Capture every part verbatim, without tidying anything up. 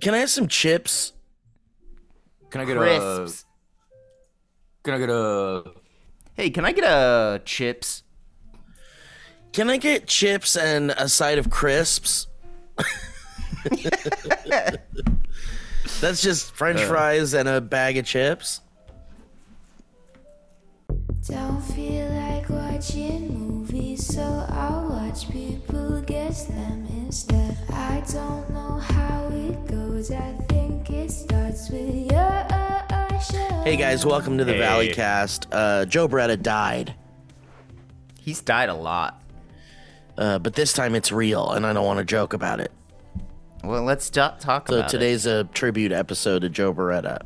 Can I have some chips? Can I get Crisps. a... Can I get a... Hey, can I get a chips? Can I get chips and a side of crisps? That's just French uh. fries and a bag of chips. Don't feel like watching movies, so I'll watch people guess them instead. I don't know how it goes, I think it starts with your uh, show. Hey guys, welcome to the hey. Valley Cast. Uh, Joe Bereta died. He's died a lot. Uh, but this time it's real, and I don't want to joke about it. Well, let's do- talk so about it. So today's a tribute episode to Joe Bereta.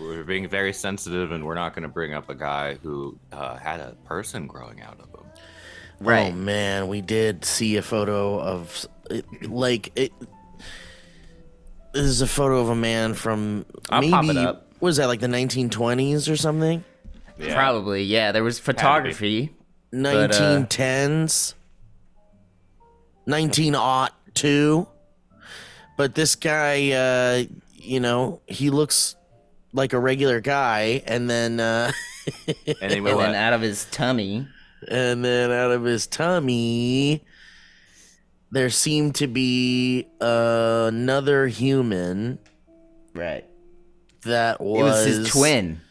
We're being very sensitive, and we're not going to bring up a guy who uh, had a person growing out of him. Right. Oh, man, we did see a photo of, it, like, it, this is a photo of a man from I'll maybe, pop it up. What is that, like the nineteen twenties or something? Yeah. Probably, yeah. There was photography. nineteen tens nineteen oh two But this guy, uh, you know, he looks... like a regular guy, and then uh, and, and then out of his tummy, and then out of his tummy, there seemed to be uh, another human, right? That was, it was his twin,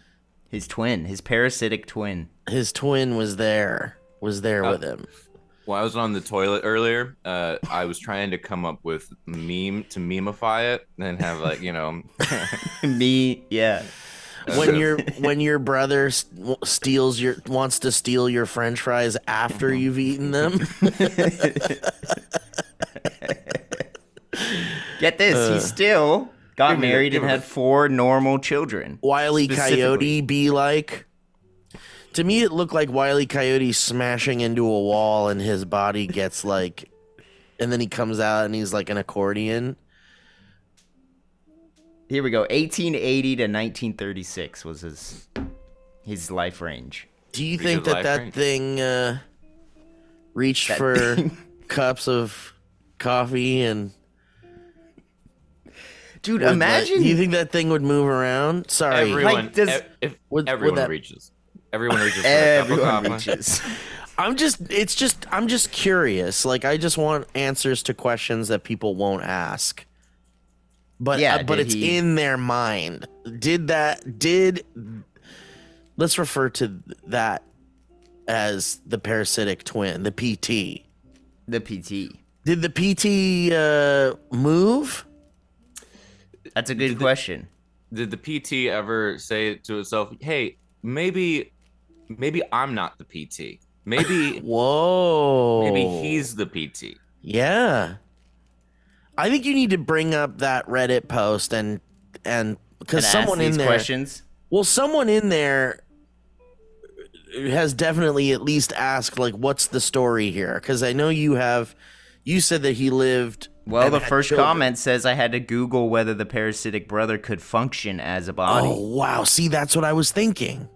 his twin, his parasitic twin. His twin was there, was there uh, with him. Well, I was on the toilet earlier. Uh, I was trying to come up with meme to memeify it and have like, you know, me. Yeah. When your when your brother steals your wants to steal your French fries after you've eaten them. Get this. Uh, he still got married me, and had four normal children. Wile E. Coyote be like. To me, it looked like Wile E. Coyote smashing into a wall, and his body gets like, and then he comes out and he's like an accordion. Here we go. eighteen eighty to nineteen thirty-six was his his life range. Do you think that that range? thing uh, reached that for thing? cups of coffee and? Dude, imagine. That, do you think that thing would move around? Sorry, everyone. Like, does, ev- if would, everyone would that, reaches. Everyone reaches. Everyone reaches. I'm just. It's just. I'm just curious. Like I just want answers to questions that people won't ask. But yeah, uh, but it's he... in their mind. Did that? Did? Let's refer to that as the parasitic twin, the P T. The P T. Did the P T uh, move? That's a good did question. The, did the P T ever say to itself, "Hey, maybe"? Maybe I'm not the P T. Maybe whoa. Maybe he's the P T. Yeah, I think you need to bring up that Reddit post and and because someone in there questions. Well, someone in there has definitely at least asked like, "What's the story here?" Because I know you have. You said that he lived. Well, the first children. comment says I had to Google whether the parasitic brother could function as a body. Oh wow! See, that's what I was thinking.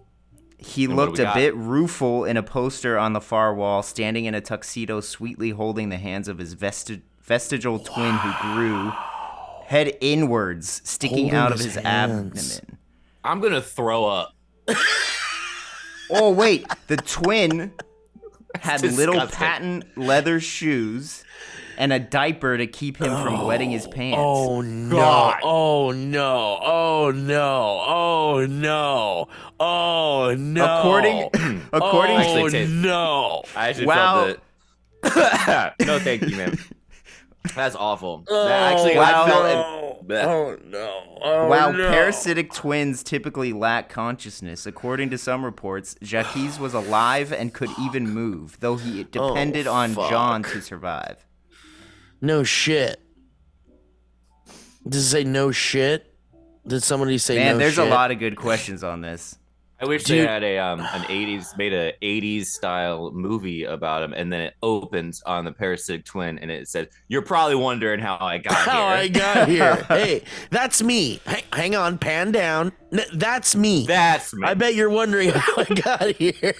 He and looked a got? bit rueful in a poster on the far wall, standing in a tuxedo, sweetly holding the hands of his vesti- vestigial wow. twin who grew head inwards, sticking holding out of his, his abdomen. I'm going to throw up. Oh, wait. The twin had disgusting. little patent leather shoes and a diaper to keep him oh, from wetting his pants. Oh, no. God. Oh, no. Oh, no. Oh, no. Oh, no. According, according oh, to... Oh, no. I actually wow. felt that. No, thank you, man. That's awful. Oh, that actually, wow. I felt it. Oh, no. Oh, While no. parasitic twins typically lack consciousness, according to some reports, Jacques was alive and could even move, though he depended oh, on fuck. John to survive. No shit. Does it say no shit? Did somebody say Man, no shit? Man, there's a lot of good questions on this. I wish Dude. they had a um an eighties made a eighties style movie about him, and then it opens on the parasitic twin, and it said, "You're probably wondering how I got how here." How I got here? Hey, that's me. Hey, hang on, pan down. N- that's me. That's me. I bet you're wondering how I got here.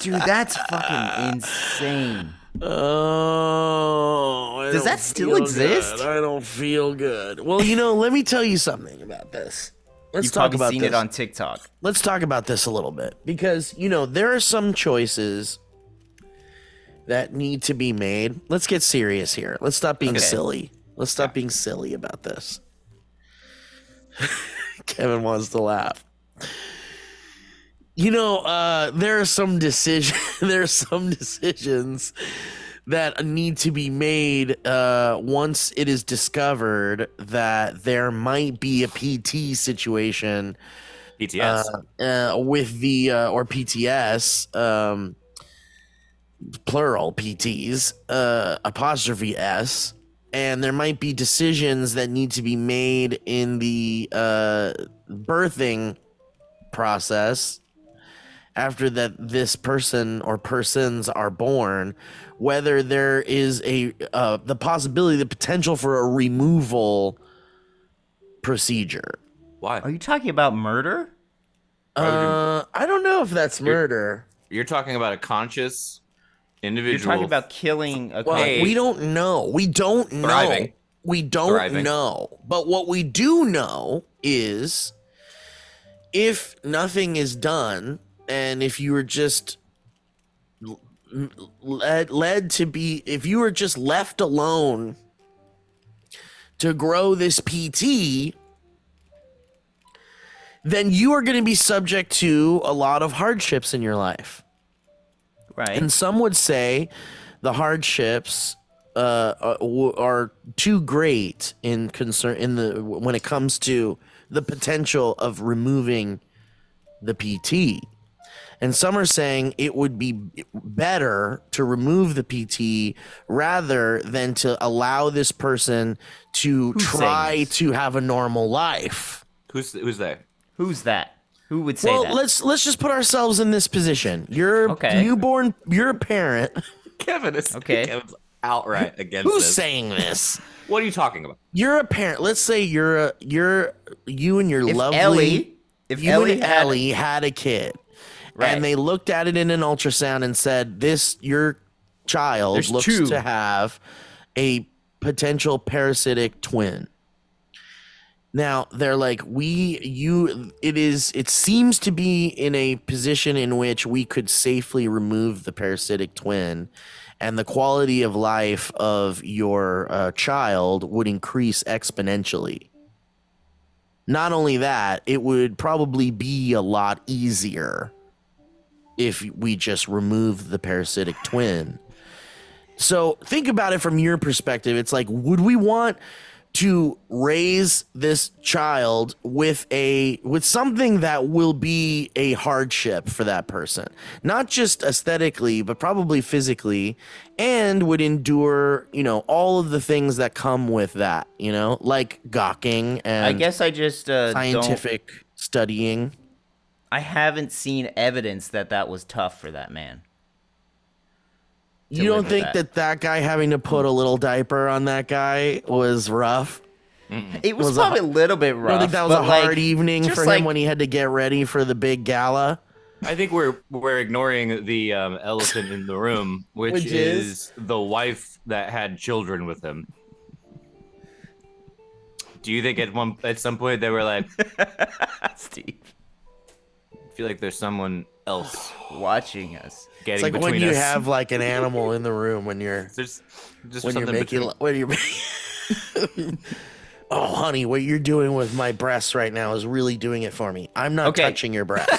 Dude, that's fucking insane. Oh, I does that still exist? Good. I don't feel good. Well, you know, let me tell you something about this. Let's You've talk about seen this. It on TikTok. Let's talk about this a little bit because, you know, there are some choices that need to be made. Let's get serious here. Let's stop being okay. silly. Let's stop yeah. being silly about this. Kevin wants to laugh. You know, uh, there are some decision. there are some decisions that need to be made uh, once it is discovered that there might be a P T situation, P T S uh, uh, with the uh, or P T S, um, plural P Ts, uh, apostrophe S, and there might be decisions that need to be made in the uh, birthing process. After that this person or persons are born, whether there is a uh, the possibility, the potential for a removal procedure. Why? Are you talking about murder? Uh, you, I don't know if that's you're, murder. You're talking about a conscious individual. You're talking about killing a well, conscious. We don't know. We don't know. Thriving. We don't Thriving. know. But what we do know is if nothing is done, and if you were just led, led to be, if you were just left alone to grow this P T, then you are going to be subject to a lot of hardships in your life. Right. And some would say the hardships uh, are, are too great in concern in the when it comes to the potential of removing the P T. And some are saying it would be better to remove the P T rather than to allow this person to who try to have a normal life. Who's who's that? Who's that? Who would say well, that? Well, let's let's just put ourselves in this position. You're okay. newborn. You're a parent. Kevin is okay. Kevin's outright against. Who's this. saying this? What are you talking about? You're a parent. Let's say you're a, you're you and your if lovely. Ellie, if you Ellie and had, Ellie had a kid. Right. And they looked at it in an ultrasound and said, this, your child There's looks two. to have a potential parasitic twin. Now they're like, we, you, it is, it seems to be in a position in which we could safely remove the parasitic twin and the quality of life of your uh, child would increase exponentially. Not only that, it would probably be a lot easier if we just remove the parasitic twin. So think about it from your perspective. It's like, would we want to raise this child with a with something that will be a hardship for that person, not just aesthetically, but probably physically, and would endure, you know, all of the things that come with that, you know, like gawking and I guess I just uh, scientific don't... studying. I haven't seen evidence that that was tough for that man. You don't think that. that that guy having to put a little diaper on that guy was rough? Mm-hmm. It was, was probably a, a little bit rough. I think that was a like, hard evening for him like, when he had to get ready for the big gala. I think we're we're ignoring the um, elephant in the room, which, which is, is the wife that had children with him. Do you think at one at some point they were like, Steve? I feel like there's someone else watching us. It's like when you us. have like an animal in the room when you're there's just when something you're making between. when you're oh honey, what you're doing with my breasts right now is really doing it for me. I'm not okay. touching your breast.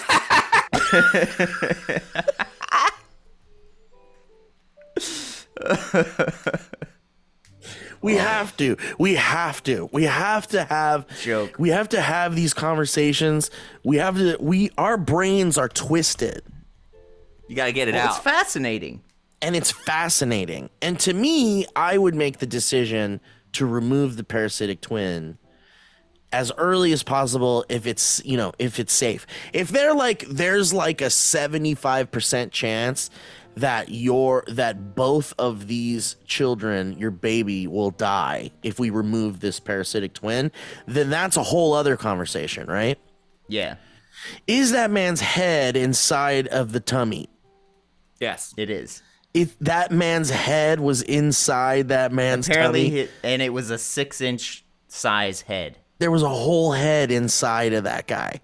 We wow. have to. We have to. We have to have joke. We have to have these conversations. We have to. We our brains are twisted. You gotta get it well, out. It's fascinating, and it's fascinating. And to me, I would make the decision to remove the parasitic twin as early as possible if it's you know if it's safe. If they're like there's like a seventy-five percent chance that your that both of these children, your baby, will die if we remove this parasitic twin, then that's a whole other conversation, right? Yeah. Is that man's head inside of the tummy? Yes, it is. It, that man's head was inside that man's Apparently, tummy. It, and it was a six-inch size head. There was a whole head inside of that guy.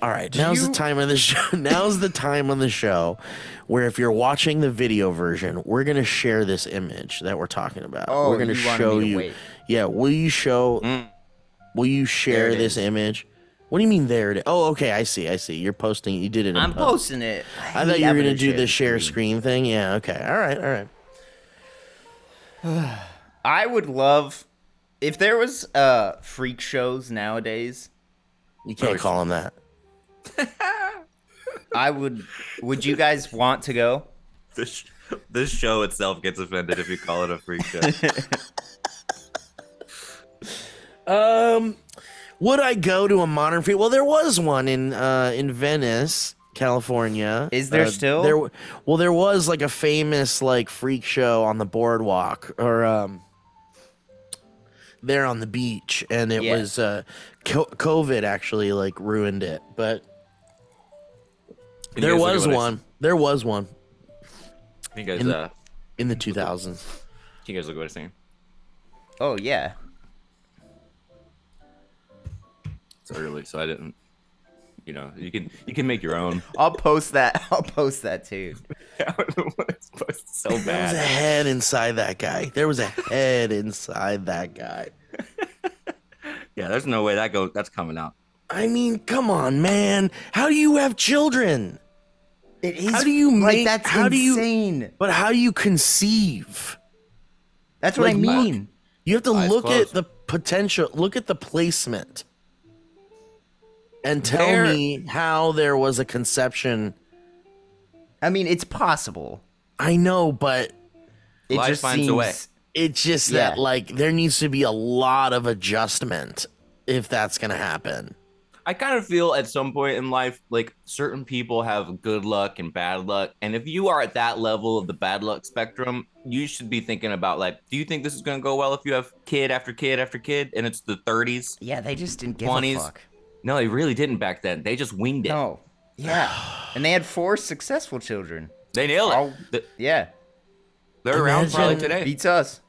All right, now's you... the time of the show. Now's the time on the show where if you're watching the video version, we're going to share this image that we're talking about. Oh, we're going to show you. Wait. Yeah, will you show mm. Will you share this is. image? What do you mean there it is? Oh, okay, I see. I see. You're posting. You did it. In I'm post. posting it. I, I thought you were going to do the share screen thing. Yeah, okay. All right, all right. I would love if there was uh, freak shows nowadays. You can't call them that. I would. Would you guys want to go? This this show itself gets offended if you call it a freak show. um, would I go to a modern freak? Well, there was one in uh in Venice, California. Is there uh, still? There. Well, there was like a famous like freak show on the boardwalk or um. there on the beach, and it yeah. was uh, co- COVID actually like ruined it, but. There was one. I... There was one. You guys, in, uh, in the two thousands. You guys look what I'm saying. Oh yeah. It's early, so I didn't. You know, you can you can make your own. I'll post that. I'll post that too. I don't know what it's posted so bad. There was a head inside that guy. There was a head inside that guy. Yeah, there's no way that go. That's coming out. I mean, come on, man. How do you have children? It is. How do you like, make? That's how insane. Do you, but how do you conceive? That's what like, I mean. You have to Eyes look closed. At the potential. Look at the placement. And tell there, me how there was a conception. I mean, it's possible. I know, but it life just finds seems, a way. It's just yeah. that, like, there needs to be a lot of adjustment if that's going to happen. I kind of feel at some point in life, like, certain people have good luck and bad luck. And if you are at that level of the bad luck spectrum, you should be thinking about, like, do you think this is going to go well if you have kid after kid after kid? And it's the thirties. Yeah, they just didn't give twenties. A fuck. No, they really didn't back then. They just winged it. No, yeah, and they had four successful children. They nailed it. Oh, the, yeah, they're Imagine around probably today. Beats us.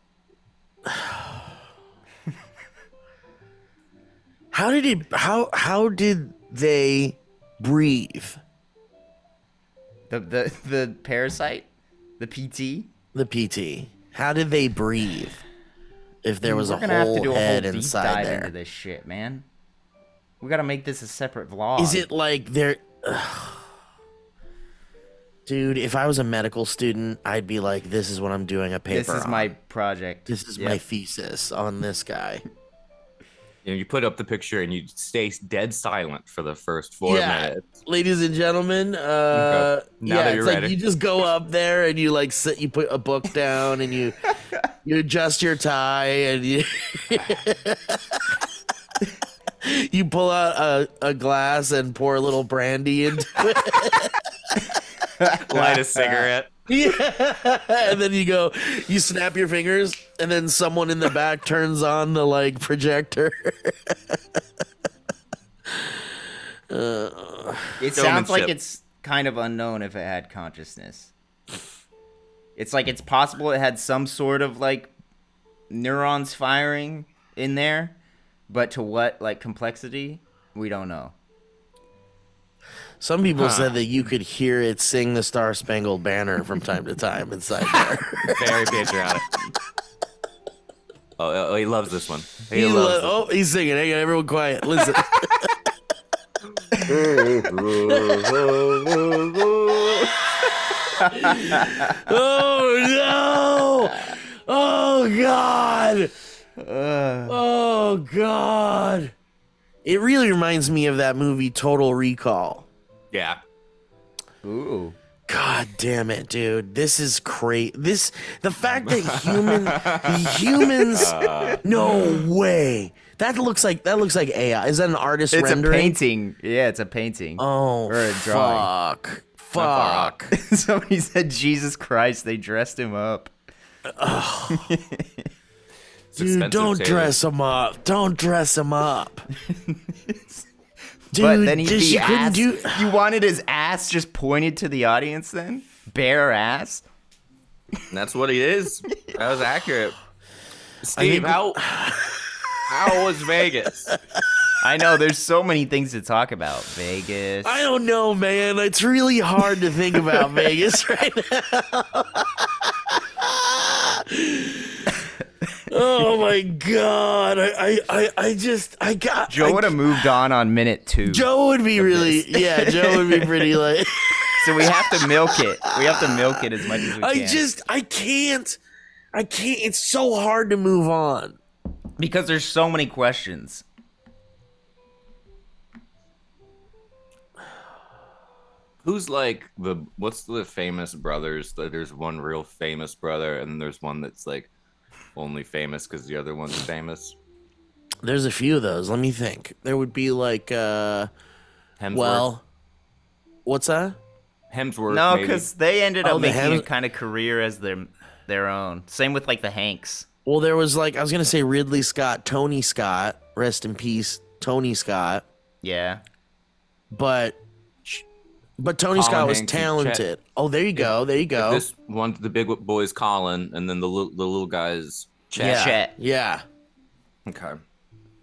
How did it? How how did they breathe? The the the parasite, the P T, the P T. How did they breathe? If there Dude, was a whole, have to do a whole head deep inside dive there, into this shit, man. We gotta make this a separate vlog. Is it like they're... Ugh. Dude, if I was a medical student, I'd be like, this is what I'm doing a paper This is on. My project. This is yep. my thesis on this guy. You know, you put up the picture and you stay dead silent for the first four yeah. minutes. Ladies and gentlemen, uh, okay. now yeah, that you're it's ready. Like you just go up there and you like sit, you put a book down and you, you adjust your tie and you... You pull out a, a glass and pour a little brandy into it. Light a cigarette. Yeah. And then you go, you snap your fingers, and then someone in the back turns on the, like, projector. uh, it sounds like it's kind of unknown if it had consciousness. It's like it's possible it had some sort of, like, neurons firing in there. But to what, like, complexity, we don't know. Some people huh. said that you could hear it sing the Star Spangled Banner from time to time inside there. Very patriotic. oh, oh, he loves this one. He, he loves lo- this Oh, one. He's singing. Hang on, everyone quiet. Listen. Oh, no. Oh, God. Uh, oh God! It really reminds me of that movie Total Recall. Yeah. Ooh. God damn it, dude! This is crazy. This the fact that human the humans. Uh, no way. That looks like that looks like A I. Is that an artist it's rendering? It's a painting. Yeah, it's a painting. Oh, or a drawing. Fuck! Fuck! Somebody said Jesus Christ. They dressed him up. Oh. Dude, don't tailor. dress him up. Don't dress him up. Dude, but then he'd be ass. Do... You wanted his ass just pointed to the audience then? Bare ass? And that's what he is. That was accurate. Steve, I mean, how, how was Vegas? I know, there's so many things to talk about. Vegas. I don't know, man. It's really hard to think about Vegas right now. Oh my God! I, I, I just I got Joe I, would have moved on on minute two. Joe would be really this. yeah. Joe would be pretty late. So we have to milk it. We have to milk it as much as we I can. I just I can't. I can't. It's so hard to move on because there's so many questions. Who's like the what's the famous brothers? There's one real famous brother, and there's one that's like. Only famous because the other one's famous. There's a few of those. Let me think. There would be like, uh, Hemsworth. Well, what's that? Hemsworth. No, because they ended up oh, making Hems- a kind of career as their their own. Same with like the Hanks. Well, there was like I was gonna say Ridley Scott, Tony Scott, rest in peace, Tony Scott. Yeah, but but Tony Colin Scott was Hanks talented. Oh, there you go. There you go. If this one, the big boy is Colin, and then the, li- the little guy is Chet. Yeah. Chet. Yeah. Okay.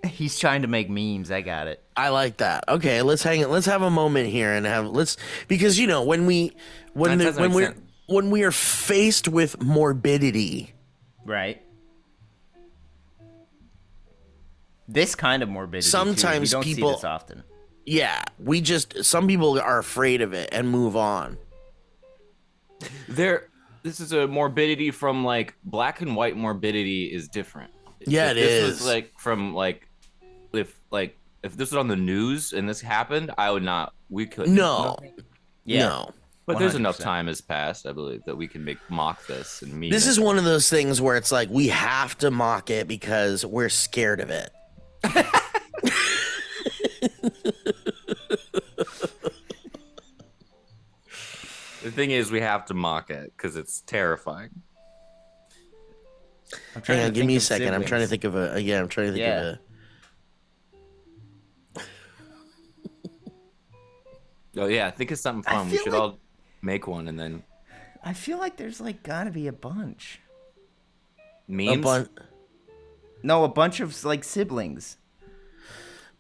He's trying to make memes. I got it. I like that. Okay, let's hang it. Let's have a moment here and have let's because you know when we when the, when we when we are faced with morbidity, right? This kind of morbidity. Sometimes too. You don't people see this often. Yeah, we just some people are afraid of it and move on. There, this is a morbidity from like black and white morbidity is different. Yeah, if it this is. Was like from like if like if this was on the news and this happened, I would not. We could no, yeah. no. But there's one hundred percent enough time has passed, I believe, that we can make mock this and meme. This is one of those things where it's like we have to mock it because we're scared of it. The thing is, we have to mock it because it's terrifying. I'm trying Hang on, to give me a second. Siblings. I'm trying to think of a. Yeah, I'm trying to think yeah. of a. Oh yeah, think of something fun. We should like... all make one and then. I feel like there's like gotta be a bunch. Memes. A bun- no, a bunch of like siblings.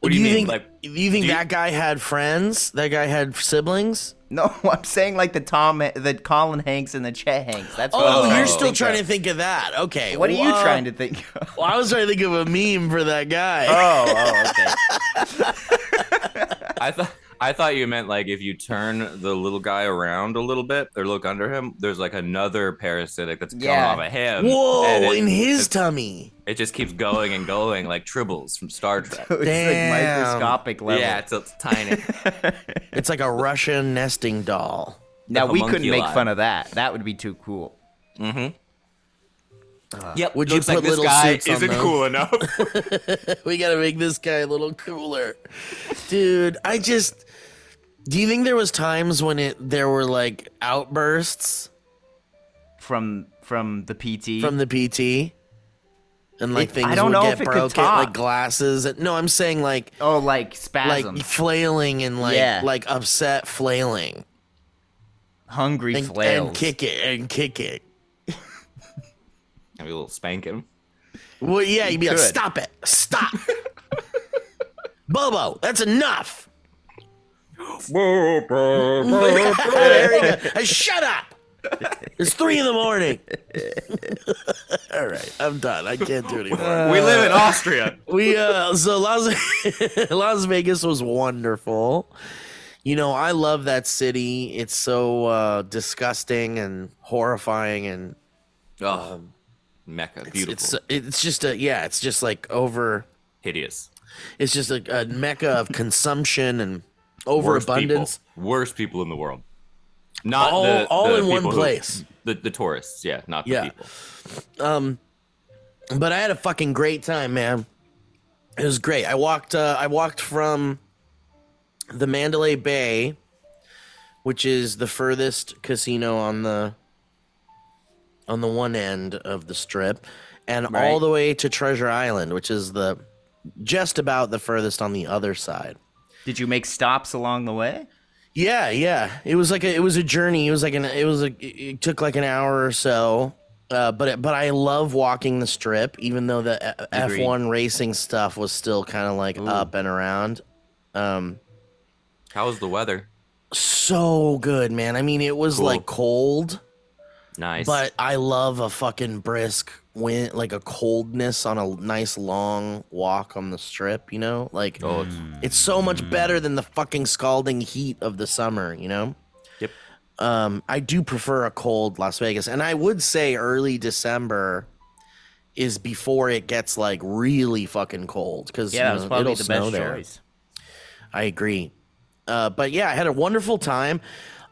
What do you, do you mean? Think? Like, do you think do you... that guy had friends? That guy had siblings? No, I'm saying like the Tom, the Colin Hanks, and the Chet Hanks. That's what oh, I was you're still trying of. to think of that. Okay, what well, are you uh, trying to think of? Well, I was trying to think of a meme for that guy. Oh, oh, okay. I thought I thought you meant like if you turn the little guy around a little bit or look under him, there's like another parasitic that's yeah. coming off of him. Whoa, it, in his tummy. It just keeps going and going like Tribbles from Star Trek. So it's Damn. like microscopic level. Yeah, it's, it's tiny. It's like a Russian nesting doll. Now, now we couldn't make fun of that. That would be too cool. Mm-hmm. Uh, yep. Would you put like little guy suits on isn't them? Cool enough. We gotta make this guy a little cooler, dude. I just. Do you think there was times when it there were like outbursts from from the P T from the P T? And like it, things I don't would know get if it broken, could talk. Like glasses. And, no, I'm saying like oh, like spasms, like flailing and like yeah. like upset flailing, hungry and, flails, and kick it and kick it. Maybe a little spank him. Well, yeah, you'd be like, stop it, stop, Bobo, that's enough. There you go. Hey, shut up. It's three in the morning. All right, I'm done. I can't do it anymore. Uh, we live in Austria. We uh, so Las Las Vegas was wonderful. You know, I love that city. It's so uh, disgusting and horrifying and oh, um, Mecca, beautiful. It's, it's it's just a yeah. It's just like over hideous. It's just a, a Mecca of consumption and overabundance. Worst people. Worst people in the world. Not all, the, all the in one place. Who, the the tourists, yeah, not the yeah. people. Um, but I had a fucking great time, man. It was great. I walked. Uh, I walked from the Mandalay Bay, which is the furthest casino on the on the one end of the strip, and right. all the way to Treasure Island, which is the just about the furthest on the other side. Did you make stops along the way? Yeah, yeah. It was like a, it was a journey. It was like an it was a, it took like an hour or so. Uh, but it, but I love walking the strip, even though the Agreed. F one racing stuff was still kind of like Ooh. Up and around. Um, How was the weather? So good, man. I mean, it was cool. like cold. Nice. But I love a fucking brisk wind, like a coldness on a nice long walk on the strip, you know? Like, oh, it's, it's so much better than the fucking scalding heat of the summer, you know? Yep. Um, I do prefer a cold Las Vegas. And I would say early December is before it gets, like, really fucking cold. Because yeah, you know, it'll the snow best there. Choice. I agree. Uh, but, yeah, I had a wonderful time.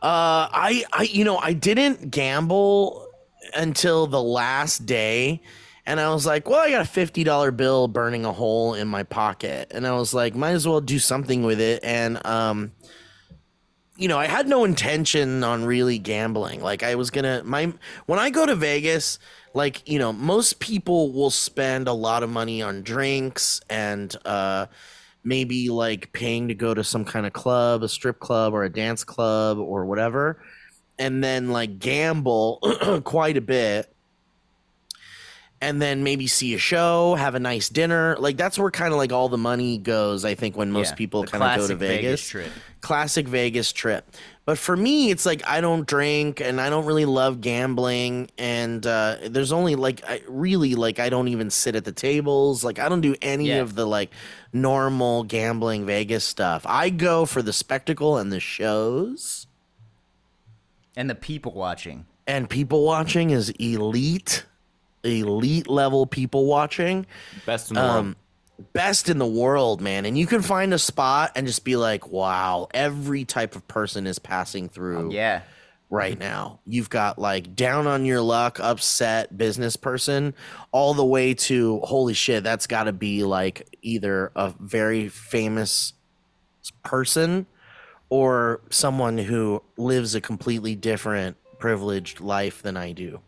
Uh, I, I, you know, I didn't gamble until the last day, and I was like, well, I got a fifty dollar bill burning a hole in my pocket, and I was like, might as well do something with it. And, um, you know, I had no intention on really gambling. Like I was gonna, my, when I go to Vegas, like, you know, most people will spend a lot of money on drinks and, uh, maybe like paying to go to some kind of club, a strip club or a dance club or whatever, and then like gamble quite a bit, and then maybe see a show, have a nice dinner. Like that's where kind of like all the money goes, I think, when most yeah, people kind of go to Vegas. Vegas trip. Classic Vegas trip. But for me, it's like I don't drink and I don't really love gambling, and uh, there's only like I really like I don't even sit at the tables. Like I don't do any yeah. of the like normal gambling Vegas stuff. I go for the spectacle and the shows. And the people watching. And people watching is elite. Elite level people watching. Best in the um, world. Best in the world, man. And you can find a spot and just be like, wow, every type of person is passing through yeah. right now. You've got like down on your luck, upset business person, all the way to holy shit, that's got to be like either a very famous person or someone who lives a completely different privileged life than I do.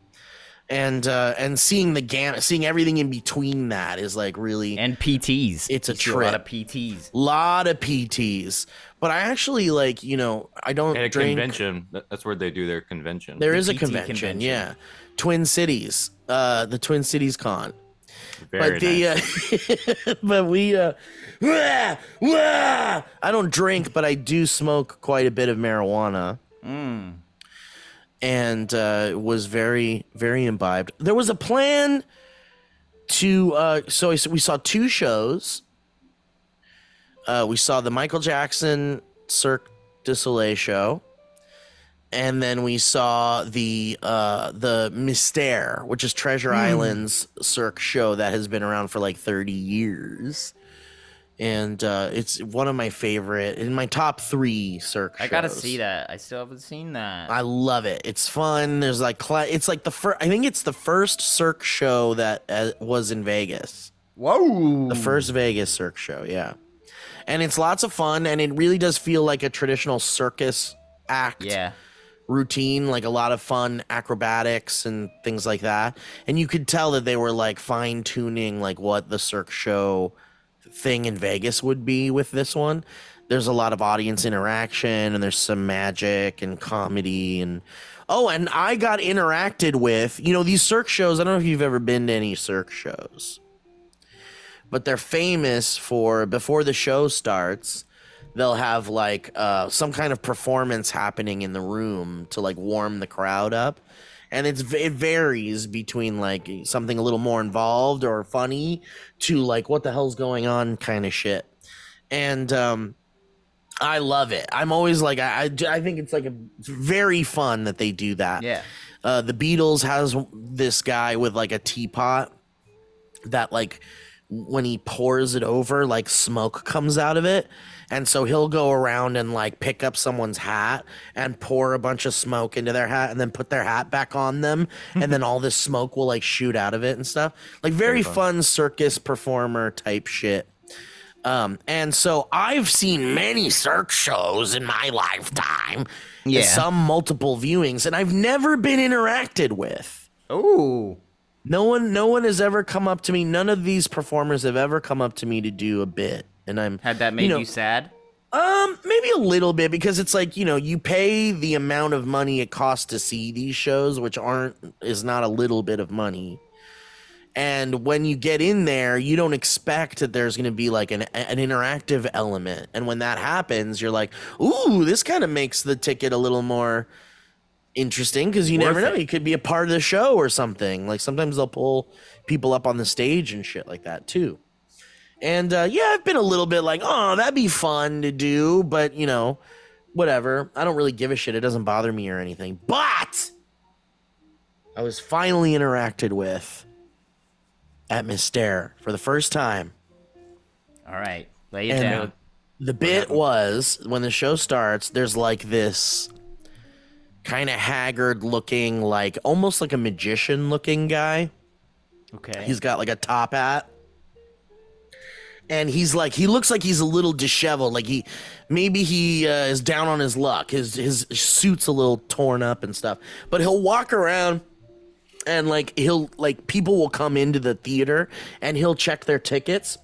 And uh, and seeing the gamut, seeing everything in between that is like really and P Ts. It's a trip. A lot of P Ts. Lot of P Ts. But I actually like you know I don't At a drink. Convention. That's where they do their convention. There the is P T a convention, convention. Yeah, Twin Cities. Uh, the Twin Cities Con. Very but the nice. uh, but we uh, wah, wah! I don't drink, but I do smoke quite a bit of marijuana. Mm. And uh, was very, very imbibed. There was a plan to, uh, so we saw two shows. Uh, we saw the Michael Jackson Cirque du Soleil show. And then we saw the uh, the Mystere, which is Treasure mm. Island's Cirque show that has been around for like thirty years. And uh, it's one of my favorite, in my top three Cirque shows. I gotta see that. I still haven't seen that. I love it. It's fun. There's like, cl- it's like the first, I think it's the first Cirque show that uh, was in Vegas. Whoa. The first Vegas Cirque show, yeah. And it's lots of fun, and it really does feel like a traditional circus act. Yeah. Routine, like a lot of fun acrobatics and things like that. And you could tell that they were like fine tuning, like what the Cirque show thing in Vegas would be with this one. There's a lot of audience interaction, and there's some magic and comedy, and oh, and I got interacted with, you know, these Cirque shows. I don't know if you've ever been to any Cirque shows, but they're famous for before the show starts, they'll have like uh, some kind of performance happening in the room to like warm the crowd up. And it's it varies between like something a little more involved or funny to like what the hell's going on kind of shit. And um, I love it. I'm always like, I, I, I think it's like a it's very fun that they do that. Yeah. Uh, the Beatles has this guy with like a teapot that like when he pours it over, like smoke comes out of it. And so he'll go around and like pick up someone's hat and pour a bunch of smoke into their hat and then put their hat back on them. And then all this smoke will like shoot out of it and stuff. Like very, very fun. fun circus performer type shit. Um, and so I've seen many Cirque shows in my lifetime. Yeah. Some multiple viewings, and I've never been interacted with. Oh, No one, no one has ever come up to me. None of these performers have ever come up to me to do a bit, and I'm had that made you, know, you sad? Um, maybe a little bit, because it's like, you know, you pay the amount of money it costs to see these shows, which aren't is not a little bit of money. And when you get in there, you don't expect that there's going to be like an an interactive element. And when that happens, you're like, ooh, this kind of makes the ticket a little more interesting, because you Worth never know. It. You could be a part of the show or something. Like sometimes they'll pull people up on the stage and shit like that, too. And uh, yeah, I've been a little bit like, oh, that'd be fun to do. But, you know, whatever. I don't really give a shit. It doesn't bother me or anything. But I was finally interacted with at Mystere for the first time. All right. Lay it and down. The, the bit was, when the show starts, there's like this kind of haggard looking, like almost like a magician looking guy. Okay. He's got like a top hat. And he's like, he looks like he's a little disheveled. Like he, maybe he uh, is down on his luck. His, his suit's a little torn up and stuff. But he'll walk around. And like he'll like people will come into the theater and he'll check their tickets.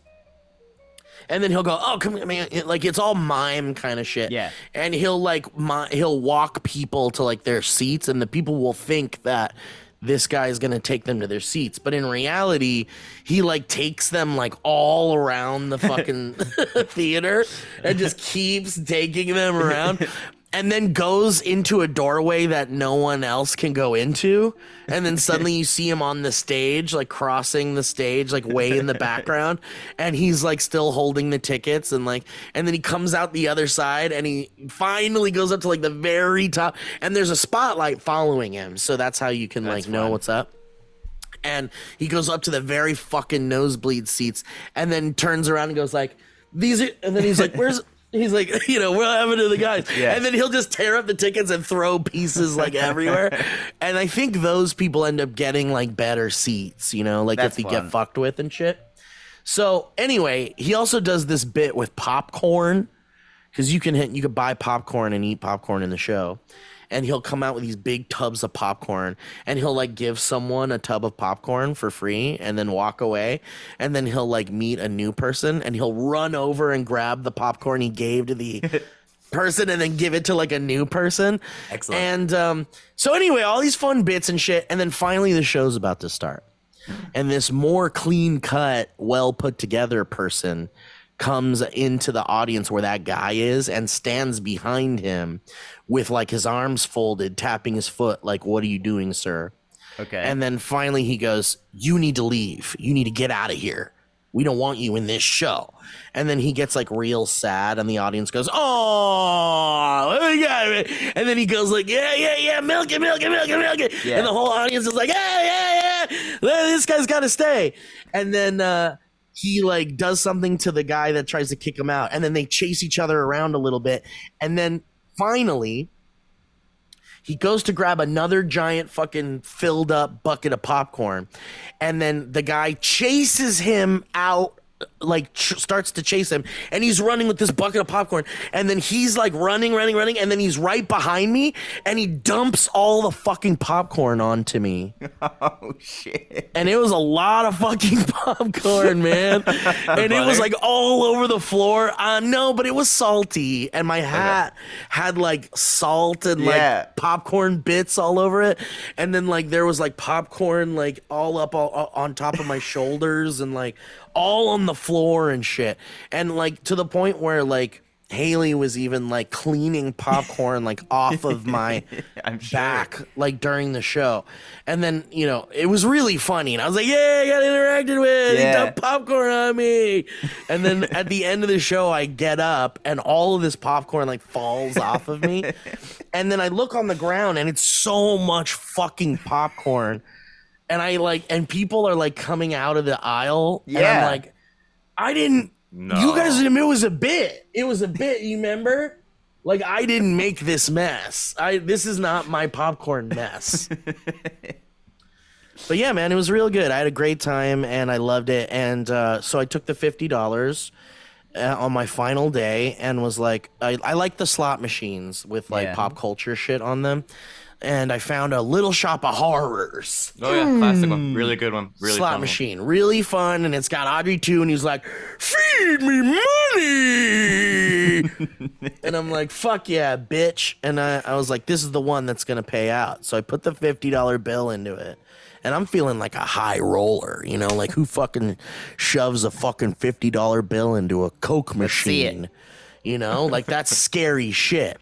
And then he'll go, oh, come man. Like it's all mime kind of shit. Yeah. And he'll like mi- he'll walk people to like their seats, and the people will think that this guy is going to take them to their seats. But in reality, he like takes them like all around the fucking theater and just keeps taking them around. And then goes into a doorway that no one else can go into. And then suddenly you see him on the stage, like crossing the stage, like way in the background. And he's like still holding the tickets. And like, and then he comes out the other side and he finally goes up to like the very top. And there's a spotlight following him. So that's how you can that's like fun. know what's up. And he goes up to the very fucking nosebleed seats and then turns around and goes like, these are, and then he's like, where's, he's like, you know, what happened to the guys? Yeah. And then he'll just tear up the tickets and throw pieces like everywhere. And I think those people end up getting like better seats, you know, like That's if they fun. get fucked with and shit. So anyway, he also does this bit with popcorn, because you can hit, you can buy popcorn and eat popcorn in the show. And he'll come out with these big tubs of popcorn, and he'll like give someone a tub of popcorn for free and then walk away. And then he'll like meet a new person, and he'll run over and grab the popcorn he gave to the person and then give it to like a new person. Excellent. And um, so anyway, all these fun bits and shit. And then finally the show's about to start. And this more clean cut, well put together person comes into the audience where that guy is and stands behind him with like his arms folded, tapping his foot like, what are you doing, sir? Okay. And then finally he goes, you need to leave. You need to get out of here. We don't want you in this show. And then he gets like real sad, and the audience goes, oh, and then he goes like, yeah, yeah, yeah, milk it, milk it, milk it, milk it. Yeah. And the whole audience is like, yeah, yeah, yeah, this guy's got to stay. And then, uh, he like does something to the guy that tries to kick him out, and then they chase each other around a little bit. And then finally he goes to grab another giant fucking filled up bucket of popcorn. And then the guy chases him out, like ch- starts to chase him, and he's running with this bucket of popcorn. And then he's like running, running, running. And then he's right behind me, and he dumps all the fucking popcorn onto me. Oh shit. And it was a lot of fucking popcorn, man. And it was like all over the floor. Uh, no, but it was salty. And my hat okay. had like salt and yeah. like popcorn bits all over it. And then like there was like popcorn, like all up all, all, on top of my shoulders, and like all on the floor and shit. And like to the point where like Haley was even like cleaning popcorn like off of my I'm back sure. like during the show. And then, you know, it was really funny, and I was like, yeah, I got interacted with yeah. he dumped popcorn on me. And then at the end of the show I get up and all of this popcorn like falls off of me, and then I look on the ground and it's so much fucking popcorn. And I like, and people are like coming out of the aisle. Yeah. And I'm like, I didn't, no. you guys, it was a bit. It was a bit, you remember? Like, I didn't make this mess. I, this is not my popcorn mess. But yeah, man, it was real good. I had a great time and I loved it. And uh, so I took the fifty dollars uh, on my final day and was like, I, I like the slot machines with like yeah. pop culture shit on them. and I found a Little Shop of Horrors. Oh yeah, mm. classic one. Really good one. Really slot fun machine. One. Really fun, and it's got Audrey too, and he's like, "Feed me money," and I'm like, "Fuck yeah, bitch!" And I, I was like, "This is the one that's gonna pay out." So I put the fifty dollar bill into it. And I'm feeling like a high roller, you know, like who fucking shoves a fucking fifty dollar bill into a Coke machine, you know, like that's scary shit.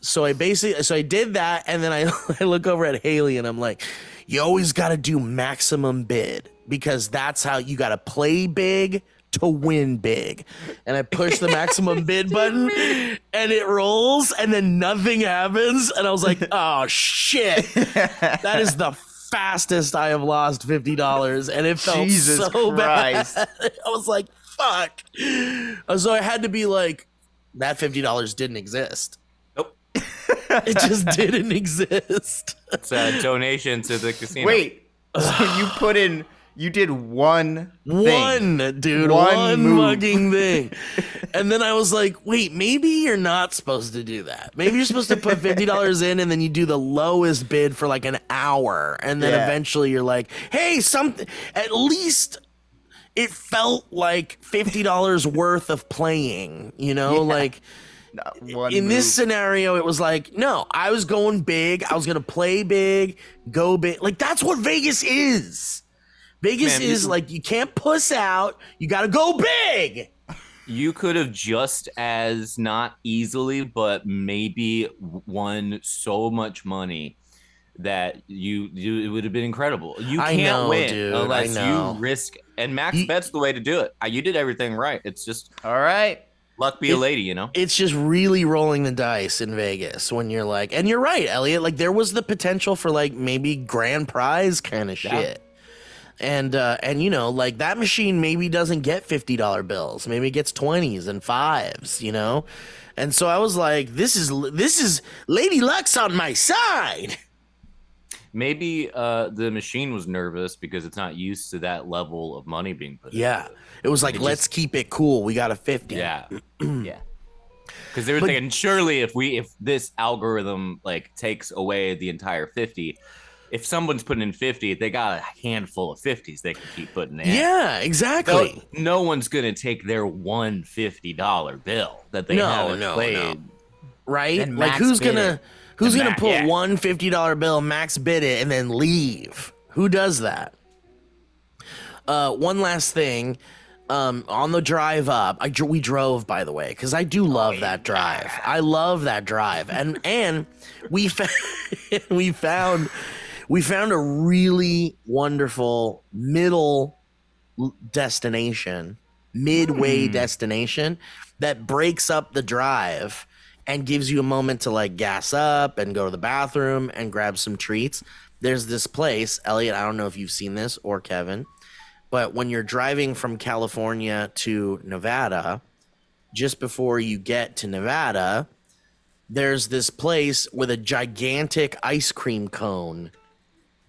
So I basically, so I did that. And then I, I look over at Haley and I'm like, you always got to do maximum bid because that's how you got to play big to win big. And I push the maximum bid button and it rolls and then nothing happens. And I was like, oh shit, that is the fastest I have lost fifty dollars, and it felt Jesus so Christ. bad. I was like, fuck. So I had to be like, that fifty dollars didn't exist. Nope. It just didn't exist. It's a donation to the casino. Wait, so you put in, you did one thing. One, dude, one, one mugging thing. And then I was like, wait, maybe you're not supposed to do that. Maybe you're supposed to put fifty dollars in and then you do the lowest bid for like an hour. And then yeah. eventually you're like, hey, something, at least it felt like fifty dollars worth of playing, you know, yeah. like one in move. This scenario, it was like, no, I was going big. I was going to play big, go big. Like that's what Vegas is. Vegas Man, is like, you can't puss out. You got to go big. You could have just as not easily, but maybe won so much money that you, you it would have been incredible. You can't I know, win dude, unless I know. you risk. And Max you, Bet's the way to do it. You did everything right. It's just, all right. Luck be it, a lady, you know? It's just really rolling the dice in Vegas when you're like, and you're right, Elliot. Like there was the potential for like maybe grand prize kind of shit. Yeah. And, uh, and you know, like that machine maybe doesn't get fifty dollar bills. Maybe it gets twenties and fives, you know? And so I was like, this is, this is Lady Luck's on my side. Maybe uh, the machine was nervous because it's not used to that level of money being put yeah. in. Yeah. It was like, it let's just, keep it cool. We got a fifty. Yeah. yeah. Because they were but, thinking, surely if we, if this algorithm like takes away the entire fifty, if someone's putting in fifty, they got a handful of fifties they can keep putting in. Yeah, exactly. So no one's going to take their one fifty dollar bill that they no, haven't no, played. No. Right? Like who's going to who's going to put yeah. one fifty dollar bill, max bid it, and then leave? Who does that? Uh, one last thing. Um, on the drive up, I dr- we drove, by the way, because I do love that drive. I love that drive. And and we fa- we found... We found a really wonderful middle destination, midway mm. destination that breaks up the drive and gives you a moment to like gas up and go to the bathroom and grab some treats. There's this place, Elliot, I don't know if you've seen this or Kevin, but when you're driving from California to Nevada, just before you get to Nevada, there's this place with a gigantic ice cream cone.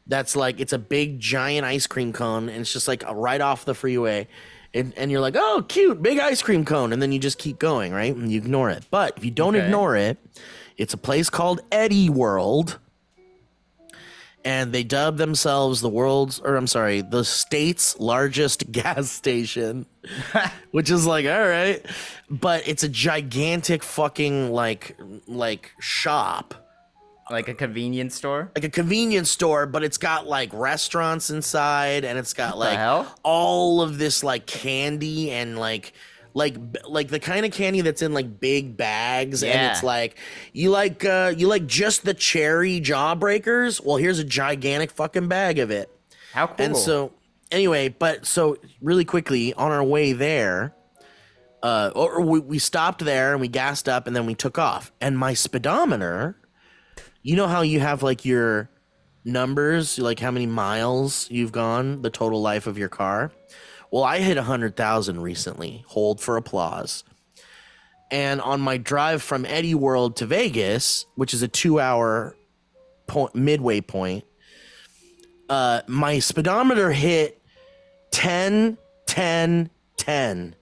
That's like, it's a big, giant ice cream cone, and it's just like right off the freeway. And, and you're like, oh, cute, big ice cream cone. And then you just keep going, right? And you ignore it. But if you don't okay. ignore it, it's a place called Eddie World. And they dub themselves the world's, or I'm sorry, the state's largest gas station, which is like, all right. But it's a gigantic fucking like, like shop. Like a convenience store? Like a convenience store, but it's got like restaurants inside, and it's got like all of this like candy and like like like the kind of candy that's in like big bags. Yeah. And it's like you like uh, you like just the cherry Jawbreakers? Well, here's a gigantic fucking bag of it. How cool. And so anyway, but so really quickly on our way there, uh, or we, we stopped there and we gassed up and then we took off. And my speedometer, you know how you have like your numbers, like how many miles you've gone, the total life of your car? Well, I hit one hundred thousand recently. Hold for applause. And on my drive from Eddie World to Vegas, which is a two-hour point, midway point, uh, my speedometer hit ten, ten, ten.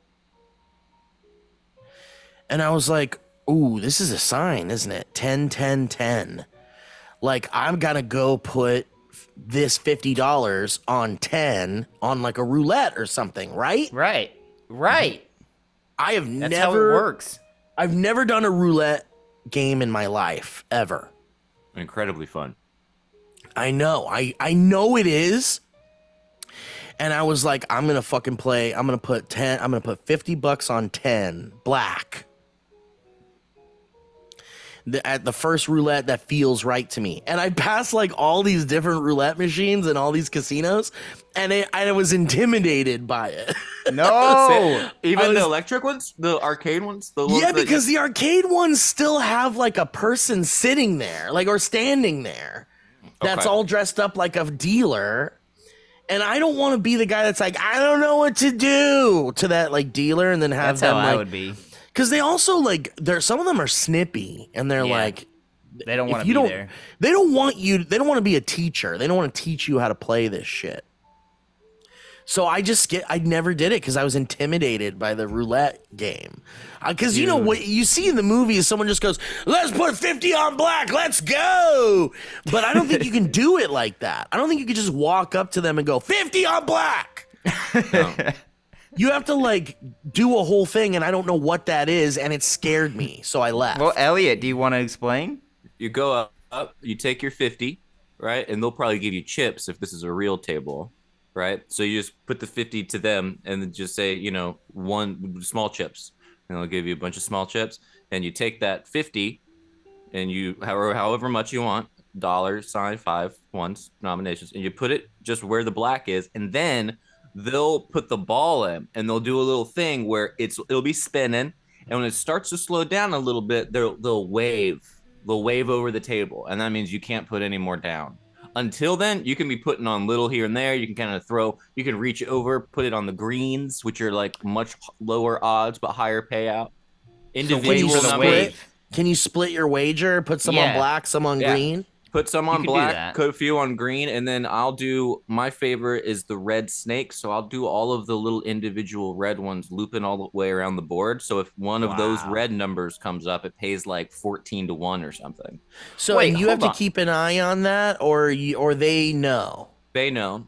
And I was like, ooh, this is a sign, isn't it? ten, ten, ten. like, I'm going to go put this fifty dollars on ten on like a roulette or something, right? Right. Right. I have That's never. That's how it works. I've never done a roulette game in my life, ever. Incredibly fun. I know. I, I know it is. And I was like, I'm going to fucking play. I'm going to put ten. I'm going to put fifty bucks on ten black. The, at the first roulette that feels right to me. And I passed like all these different roulette machines and all these casinos, and it, I was intimidated by it. No, even was, the electric ones, the arcade ones. The yeah, because you- the arcade ones still have like a person sitting there, like or standing there, that's okay. all dressed up like a dealer. And I don't want to be the guy that's like, I don't know what to do to that like dealer, and then have that's them how like, I would be. Because they also like there. Some of them are snippy, and they're yeah. like, they don't want to be don't, there. They don't want you. They don't want to be a teacher. They don't want to teach you how to play this shit. So I just get. I never did it because I was intimidated by the roulette game. Because uh, you know what you see in the movie is someone just goes, "Let's put fifty on black. Let's go." But I don't think you can do it like that. I don't think you can just walk up to them and go fifty on black. No. You have to, like, do a whole thing, and I don't know what that is, and it scared me, so I left. Well, Elliot, do you want to explain? You go up, up, you take your fifty, right, and they'll probably give you chips if this is a real table, right? So you just put the fifty to them and then just say, you know, one small chips, and they'll give you a bunch of small chips, and you take that fifty, and you, however, however much you want, dollar, sign, five, ones, nominations, and you put it just where the black is, and then they'll put the ball in and they'll do a little thing where it's it'll be spinning, and when it starts to slow down a little bit, they'll they'll wave they'll wave over the table, and that means you can't put any more down. Until then, you can be putting on little here and there. You can kind of throw, you can reach over, put it on the greens, which are like much lower odds but higher payout. Individual so can, you split, can you split your wager? Put some yeah. on black, some on yeah. green. Put some on black, put a few on green, and then I'll do, my favorite is the red snake, so I'll do all of the little individual red ones looping all the way around the board, so if one wow. of those red numbers comes up, it pays like fourteen to one or something. So Wait, you have on. to keep an eye on that, or you, or they know? They know.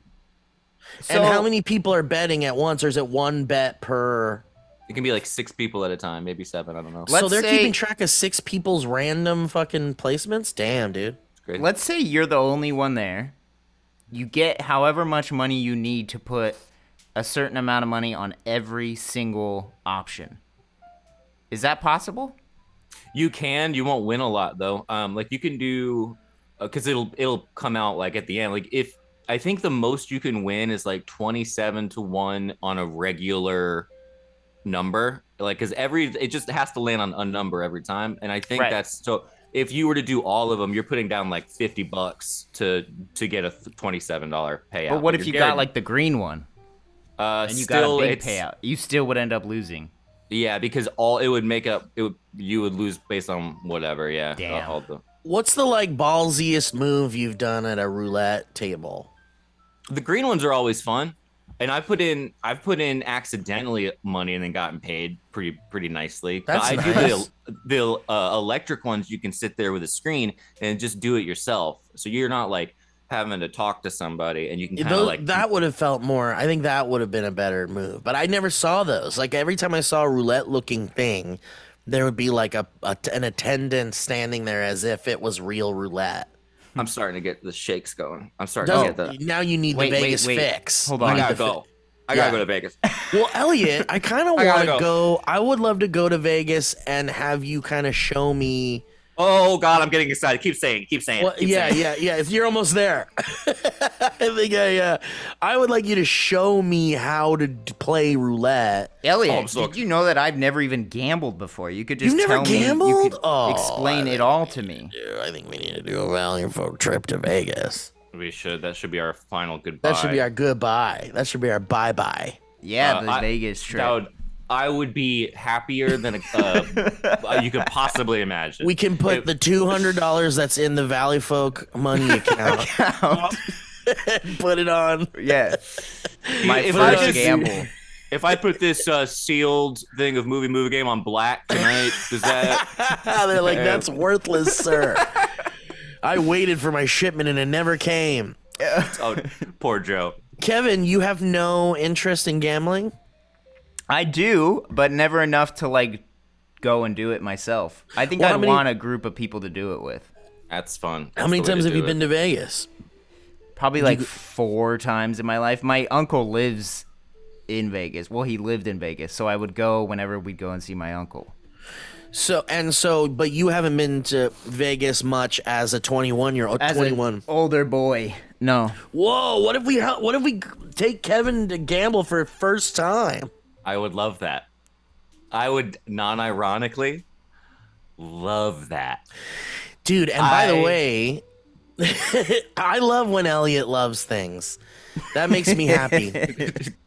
So, and how many people are betting at once, or is it one bet per... It can be like six people at a time, maybe seven, I don't know. Let's so they're say... keeping track of six people's random fucking placements? Damn, dude. Great. Let's say you're the only one there. You get however much money you need to put a certain amount of money on every single option. Is that possible? You can. You won't win a lot though. Um, like you can do, because uh, it'll it'll come out like at the end. Like if I think the most you can win is like twenty-seven to one on a regular number. Like because every it just has to land on a number every time, and I think right. that's so. If you were to do all of them, you're putting down like fifty bucks to to get a twenty-seven dollars payout. But what if you got like the green one? Uh, and you still, got a big payout. You still would end up losing. Yeah, because all it would make up, it would, you would lose based on whatever. Yeah. Damn. All the... What's the like ballsiest move you've done at a roulette table? The green ones are always fun. And I put in, I've put in accidentally money and then gotten paid pretty, pretty nicely. That's I nice. do the, the uh, electric ones. You can sit there with a screen and just do it yourself. So you're not like having to talk to somebody, and you can kind of like that would have felt more. I think that would have been a better move. But I never saw those. Like every time I saw a roulette looking thing, there would be like a, a an attendant standing there as if it was real roulette. I'm starting to get the shakes going. I'm starting Does, to get the... Now you need wait, the Vegas wait, wait. fix. Hold on. I gotta go. Fi- I gotta yeah. go to Vegas. Well, Elliot, I kind of want to go. go... I would love to go to Vegas and have you kind of show me... Oh, God, I'm getting excited. Keep saying Keep saying well, keep Yeah, saying. yeah, yeah. If you're almost there. I think I... Uh, I would like you to show me how to play roulette. Elliot, oh, so did you know that I've never even gambled before? You could just You've tell never gambled? me... You could oh, explain it all to me. Do. I think we need to do a valuable trip to Vegas. We should. That should be our final goodbye. That should be our goodbye. That should be our bye-bye. Yeah, uh, the I, Vegas trip. That would... I would be happier than uh, you could possibly imagine. We can put it, the two hundred dollars that's in the Valley Folk money account. account. Put it on. Yeah. My first gamble. If I put this uh, sealed thing of movie, movie game on black tonight, does that... They're like, that's worthless, sir. I waited for my shipment and it never came. Oh, poor Joe. Kevin, you have no interest in gambling? I do, but never enough to like go and do it myself. I think well, I'd many, want a group of people to do it with. That's fun. That's how many times have you it. been to Vegas? Probably like you... four times in my life. My uncle lives in Vegas. Well, he lived in Vegas, so I would go whenever we'd go and see my uncle. So and so, but you haven't been to Vegas much as a twenty-one-year-old, as twenty-one an older boy. No. Whoa! What if we? What if we take Kevin to gamble for first time? I would love that. I would non-ironically love that, dude. And I... by the way, I love when Elliott loves things. That makes me happy.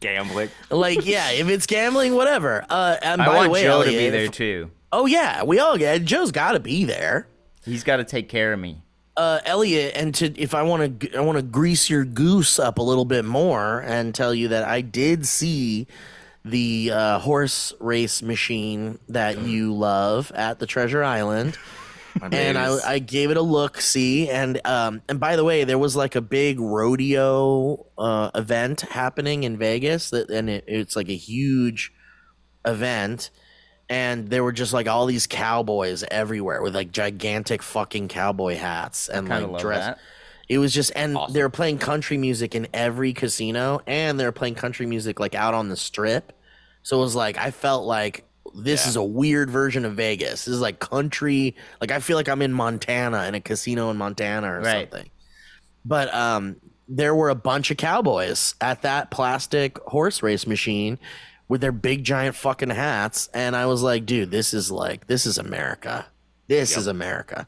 Gambling. Like, yeah, if it's gambling, whatever. Uh, and I by want the way, Joe Elliott, to be there too. Oh yeah, we all get. Joe's got to be there. He's got to take care of me, uh, Elliott. And to if I want to, I want to grease your goose up a little bit more and tell you that I did see the uh, horse race machine that you love at the Treasure Island, and I, I gave it a look. See, and um, and by the way, there was like a big rodeo uh, event happening in Vegas, that and it, it's like a huge event. And there were just like all these cowboys everywhere with like gigantic fucking cowboy hats and like dress. It was just, and awesome. They were playing country music in every casino, and they were playing country music like out on the strip. So it was like, I felt like this yeah. is a weird version of Vegas. This is like country. Like I feel like I'm in Montana, in a casino in Montana or right. something. But, um, there were a bunch of cowboys at that plastic horse race machine with their big giant fucking hats, and I was like, dude, this is like this is America. This yep. is America.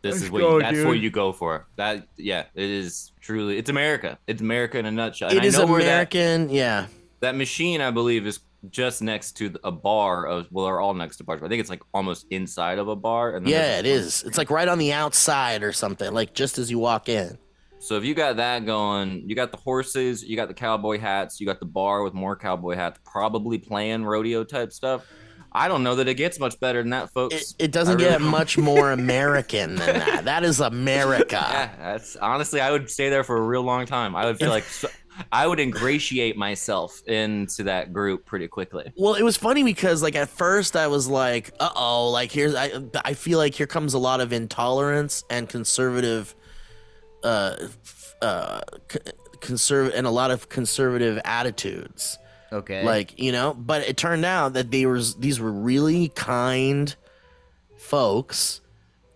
This Let's is what go, you, that's dude. what you go for. That yeah, it is truly it's America. It's America in a nutshell. And it I is know American, that, yeah. That machine, I believe, is just next to a bar of well, they're all next to bars, but I think it's like almost inside of a bar. And yeah, it is. It's like right on the outside or something, like just as you walk in. So if you got that going, you got the horses, you got the cowboy hats, you got the bar with more cowboy hats, probably playing rodeo type stuff. I don't know that it gets much better than that, folks. It, it doesn't really get don't. much more American than that. That is America. Yeah, that's honestly, I would stay there for a real long time. I would feel like so, I would ingratiate myself into that group pretty quickly. Well, it was funny because like at first I was like, uh oh, like here's I I feel like here comes a lot of intolerance and conservative. Uh, uh, conserv- and a lot of conservative attitudes. Okay. Like, you know, but it turned out that they were, these were really kind folks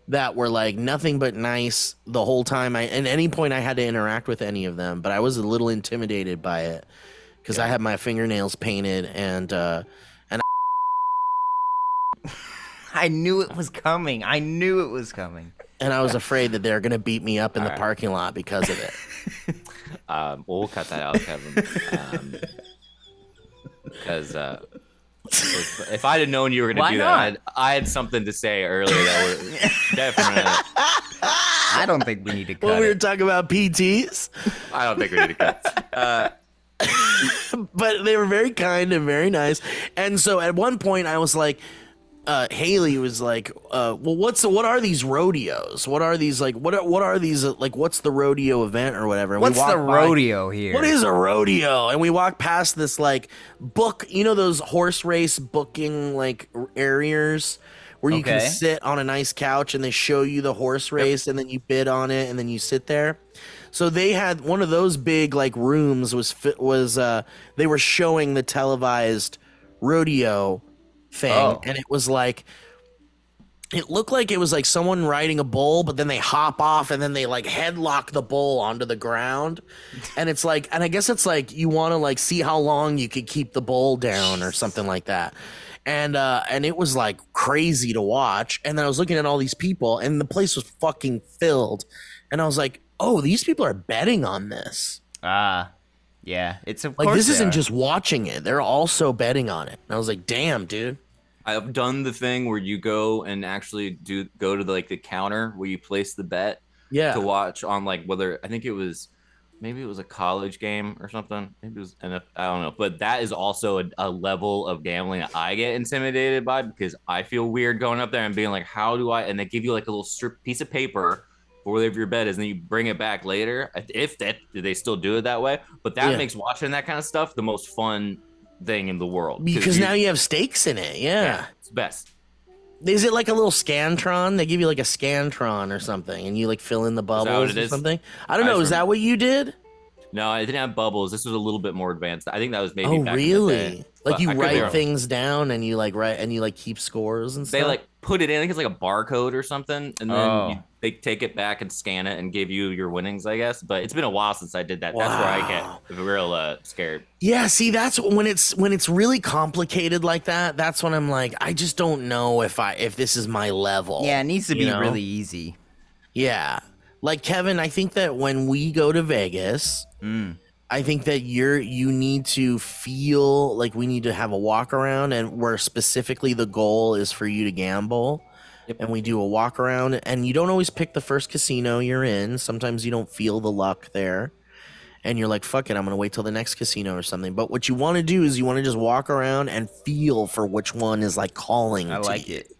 that were like nothing but nice the whole time. I, at any point I had to interact with any of them, but I was a little intimidated by it because yeah. I had my fingernails painted and, uh, and I-, I knew it was coming. I knew it was coming. And I was afraid that they're going to beat me up in All the right. parking lot because of it. um, well, we'll cut that out, Kevin. Because um, uh, if I had known you were going to do not? that, I'd, I had something to say earlier that was definitely. I don't think we need to cut When we were it. talking about P Ts? I don't think we need to cut uh, But they were very kind and very nice. And so at one point I was like, Uh, Haley was like, uh, well, what's the, what are these rodeos? What are these like? What are, what are these like? What's the rodeo event or whatever? And what's we walk the rodeo by, here? What is a rodeo? And we walk past this like book, you know, those horse race booking like areas where you okay. can sit on a nice couch and they show you the horse race yep. and then you bid on it and then you sit there. So they had one of those big like rooms was fit was uh, they were showing the televised rodeo thing oh. and it was like it looked like it was like someone riding a bull, but then they hop off and then they like headlock the bull onto the ground, and it's like, and I guess it's like you want to like see how long you could keep the bull down or something like that, and uh and it was like crazy to watch. And then I was looking at all these people and the place was fucking filled, and I was like, oh, these people are betting on this. ah uh. Yeah, it's of like this isn't are. just watching it; they're also betting on it. And I was like, "Damn, dude!" I've done the thing where you go and actually do go to the, like the counter where you place the bet. Yeah. To watch on like whether I think it was maybe it was a college game or something. Maybe it was N F L, I don't know, but that is also a, a level of gambling that I get intimidated by because I feel weird going up there and being like, "How do I?" And they give you like a little strip piece of paper. over your bed is, and then you bring it back later. If that, they still do it that way, but that yeah. makes watching that kind of stuff the most fun thing in the world, because now you have stakes in it. Yeah. yeah, it's best. Is it like a little Scantron? They give you like a Scantron or something, and you like fill in the bubbles or is? something. I don't I know. Is that what you did? No, I didn't have bubbles. This was a little bit more advanced. I think that was maybe. Oh, back really? In the day. Like you I write things down and you like write and you like keep scores and stuff. They like put it in. I think it's like a barcode or something, and then oh. you, they take it back and scan it and give you your winnings, I guess. But it's been a while since I did that. Wow. That's where I get real uh, scared. Yeah, see, that's when it's when it's really complicated like that. That's when I'm like, I just don't know if I if this is my level. Yeah, it needs to be you know? really easy. Yeah. Like, Kevin, I think that when we go to Vegas, mm. I think that you're you need to feel like we need to have a walk around, and where specifically the goal is for you to gamble. Yep. And we do a walk around, and you don't always pick the first casino you're in. Sometimes you don't feel the luck there, and you're like, fuck it, I'm going to wait till the next casino or something. But what you want to do is you want to just walk around and feel for which one is like calling. I to like you. it.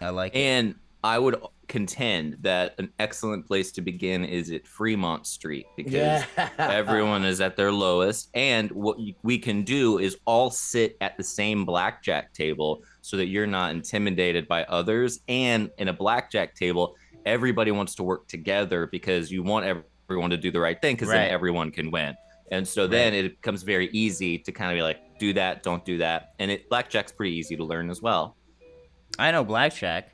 I like and it. And I would contend that an excellent place to begin is at Fremont Street, because yeah. everyone is at their lowest, and what we can do is all sit at the same blackjack table so that you're not intimidated by others. And in a blackjack table, everybody wants to work together, because you want everyone to do the right thing, because right. then everyone can win. And so then right. it becomes very easy to kind of be like, do that, don't do that. And it blackjack's pretty easy to learn as well. I know blackjack.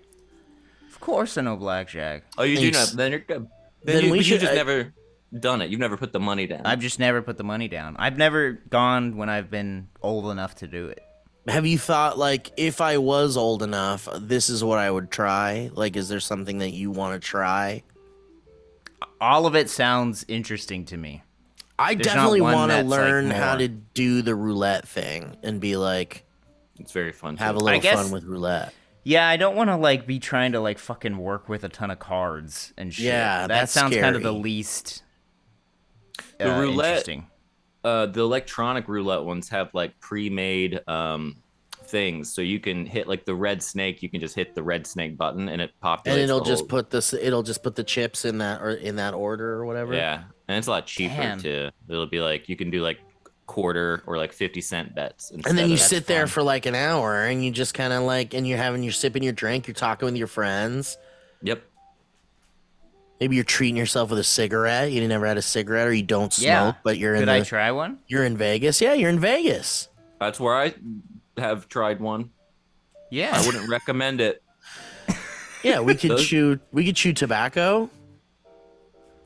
Of course I know blackjack. Oh, you Thanks. do not. Then you're good. Then, then you, we you should, just I, never done it. You've never put the money down. I've just never put the money down. I've never gone when I've been old enough to do it. Have you thought, like, if I was old enough, this is what I would try? Like, is there something that you want to try? All of it sounds interesting to me. I There's definitely want to learn like how to do the roulette thing and be like, it's very fun. Have too. a little I guess, fun with roulette. Yeah, I don't want to, like, be trying to, like, fucking work with a ton of cards and shit. Yeah, that that's sounds scary. kind of the least uh, the roulette, interesting. Uh, the electronic roulette ones have, like, pre-made um, things. So you can hit, like, the red snake. You can just hit the red snake button, and it populates. And it'll just whole... put this. It'll just put the chips in that or in that order or whatever. Yeah, and it's a lot cheaper Damn. too. It'll be like you can do like quarter or like fifty cent bets, and then you sit there for like an hour and you just kind of like, and you're having your sipping your drink, you're talking with your friends. Yep. Maybe you're treating yourself with a cigarette. You never had a cigarette, or you don't smoke, yeah. but you're in. Could the, I try one? You're in Vegas. Yeah, you're in Vegas. That's where I have tried one. Yeah, I wouldn't recommend it. Yeah, we could chew. We could chew tobacco.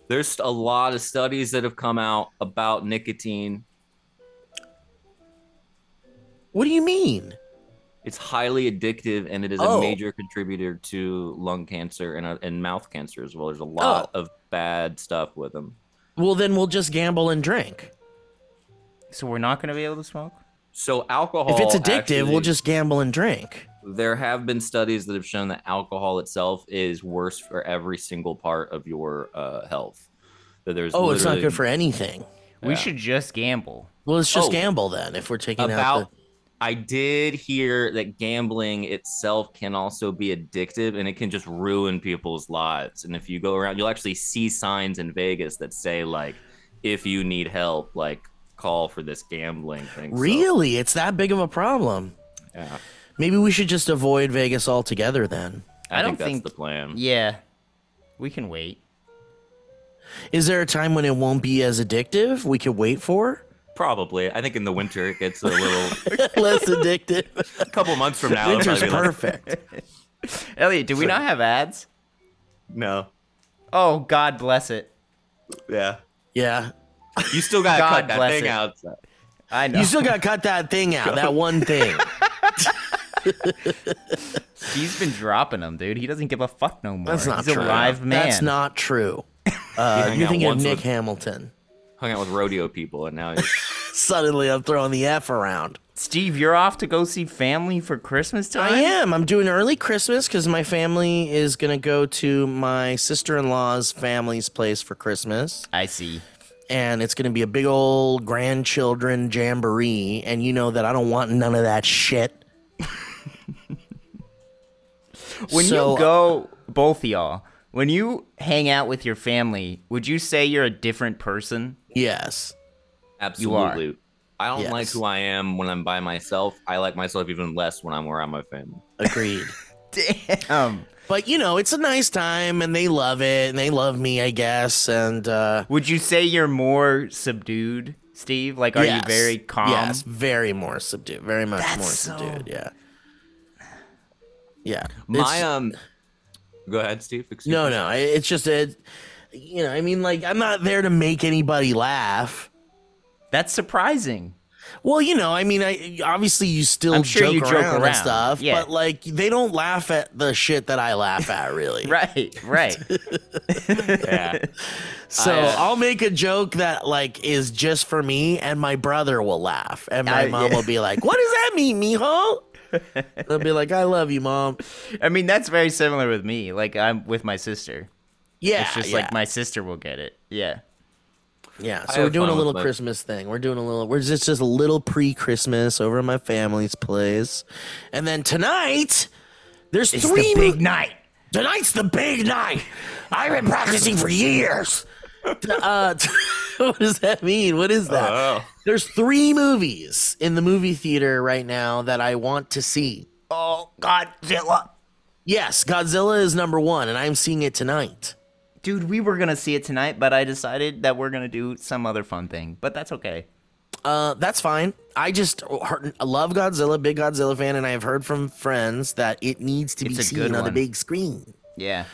There's a lot of studies that have come out about nicotine. What do you mean? It's highly addictive, and it is oh. a major contributor to lung cancer and, uh, and mouth cancer as well. There's a lot oh. of bad stuff with them. Well, then we'll just gamble and drink. So we're not going to be able to smoke? So alcohol... If it's addictive, actually, we'll just gamble and drink. There have been studies that have shown that alcohol itself is worse for every single part of your uh, health. That there's oh, it's not good for anything. Yeah. We should just gamble. Well, let's just oh, gamble then if we're taking about- out the... I did hear that gambling itself can also be addictive, and it can just ruin people's lives. And if you go around, you'll actually see signs in Vegas that say, like, if you need help, like, call for this gambling thing. Really? So, it's that big of a problem? Yeah. Maybe we should just avoid Vegas altogether then. I, I don't think that's think, the plan. Yeah. We can wait. Is there a time when it won't be as addictive we could wait for? Probably. I think in the winter it gets a little less addictive. A couple months from now. Winter's perfect. Like... Elliot, do we so... not have ads? No. Oh, God bless it. Yeah. Yeah. You still got to cut that thing it. out. I know. You still got to cut that thing out, that one thing. He's been dropping them, dude. He doesn't give a fuck no more. That's not He's true. a live man. That's not true. Uh, you're thinking of Nick with... Hamilton. Hung out with rodeo people, and now suddenly I'm throwing the F around. Steve, you're off to go see family for Christmas time? I am. I'm doing early Christmas because my family is going to go to my sister-in-law's family's place for Christmas. I see. And it's going to be a big old grandchildren jamboree, and you know that I don't want none of that shit. When so, you go, both of y'all, When you hang out with your family, would you say you're a different person? Yes. Absolutely. You are. I don't yes. like who I am when I'm by myself. I like myself even less when I'm around my family. Agreed. Damn. But, you know, it's a nice time, and they love it, and they love me, I guess. And uh, would you say you're more subdued, Steve? Like, are yes. you very calm? Yes, very more subdued. Very much That's more so... subdued, yeah. Yeah. My, it's... um... Go ahead, Steve. Excuse no, me. no, it's just, it, you know, I mean, like, I'm not there to make anybody laugh. That's surprising. Well, you know, I mean, I obviously you still I'm sure joke, you around joke around and stuff, yeah. but like they don't laugh at the shit that I laugh at, really. right, right. yeah. So I, uh, I'll make a joke that like is just for me, and my brother will laugh, and my I, mom yeah. will be like, "What does that mean, mijo?" They'll be like, "I love you, mom." I mean, that's very similar with me. Like I'm with my sister. Yeah, it's just yeah. like my sister will get it. Yeah. Yeah, so we're doing a little Christmas thing. We're doing a little, we're just, just a little pre-Christmas over at my family's place. And then tonight, there's it's three. It's the big mo- night. Tonight's the big night. I've been practicing for years. uh, what does that mean? What is that? Oh. There's three movies in the movie theater right now that I want to see. Oh, Godzilla. Yes, Godzilla is number one, and I'm seeing it tonight. Dude, we were going to see it tonight, but I decided that we're going to do some other fun thing. But that's okay. Uh, that's fine. I just heard, I love Godzilla, big Godzilla fan, and I have heard from friends that it needs to it's be seen on the big screen. Yeah.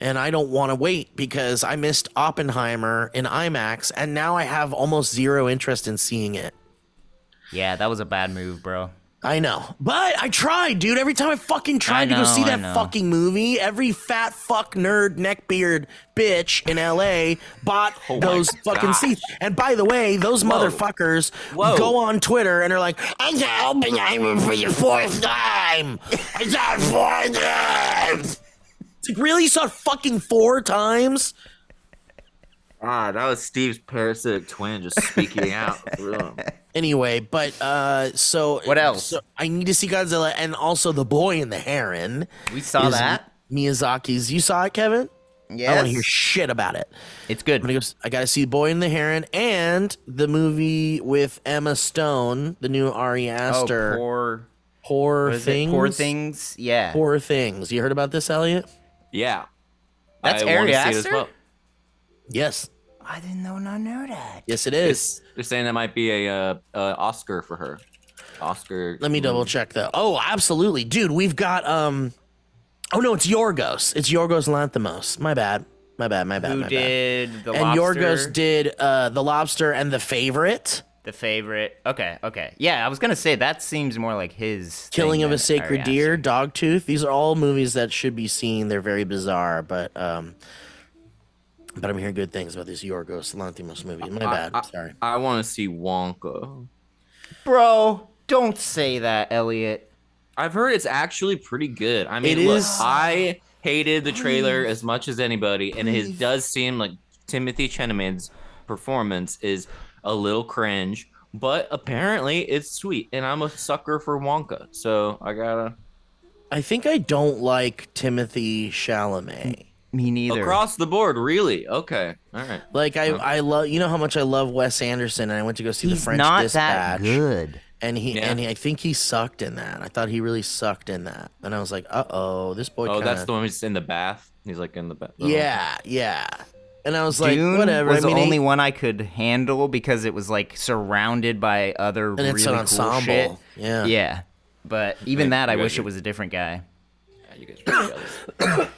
And I don't want to wait because I missed Oppenheimer in IMAX, and now I have almost zero interest in seeing it. Yeah, that was a bad move, bro. I know, but I tried, dude. Every time I fucking tried know, to go see I that know. fucking movie, every fat fuck nerd neckbeard bitch in L A bought oh those fucking gosh. seats. And by the way, those Whoa. motherfuckers Whoa. go on Twitter and are like, "I saw Oppenheimer for the fourth time. I saw it four times." It's like, really? You saw it fucking four times? Ah, that was Steve's parasitic twin just speaking out through him. Anyway, but uh, so what else? So I need to see Godzilla and also The Boy and the Heron. We saw that Miyazaki's. You saw it, Kevin? Yeah. I want to hear shit about it. It's good. I'm gonna go, I got to see Boy and the Heron and the movie with Emma Stone, the new Ari Aster. Oh, poor, poor things. Poor Things. Yeah. Poor Things. You heard about this, Elliot? Yeah. That's I Ari Aster. Well. Yes. I didn't know not know that. Yes, it is. It's, they're saying that might be a uh, uh, Oscar for her. Oscar. Let me double check though. Oh, absolutely, dude. We've got um. Oh no, it's Yorgos. It's Yorgos Lanthimos. My bad. My bad. My bad. Who my did bad. The and Lobster? And Yorgos did uh, The Lobster and The Favorite. The Favorite. Okay. Okay. Yeah, I was gonna say that seems more like his. Killing of a Sacred Deer, Dogtooth. These are all movies that should be seen. They're very bizarre, but um. But I'm hearing good things about this Yorgos Lanthimos movie. My bad. I, I, Sorry. I want to see Wonka. Bro, don't say that, Elliot. I've heard it's actually pretty good. I mean, it look, is... I hated the trailer as much as anybody, and it does seem like Timothée Chalamet's performance is a little cringe, but apparently it's sweet, and I'm a sucker for Wonka, so I gotta... I think I don't like Timothée Chalamet. Me neither. Across the board, really? Okay, all right. Like I, okay. I love. You know how much I love Wes Anderson, and I went to go see He's The French Dispatch. He's not that good. And he, yeah. and he, I think he sucked in that. I thought he really sucked in that. And I was like, uh oh, this boy. Oh, kinda... that's the one who's in the bath. He's like in the bath. Yeah, yeah. And I was like, Dune whatever. Was I mean, the only he... one I could handle because it was like surrounded by other and really it's an ensemble. Cool shit. Yeah, yeah. But even yeah, that, I wish you. it was a different guy. You guys are jealous.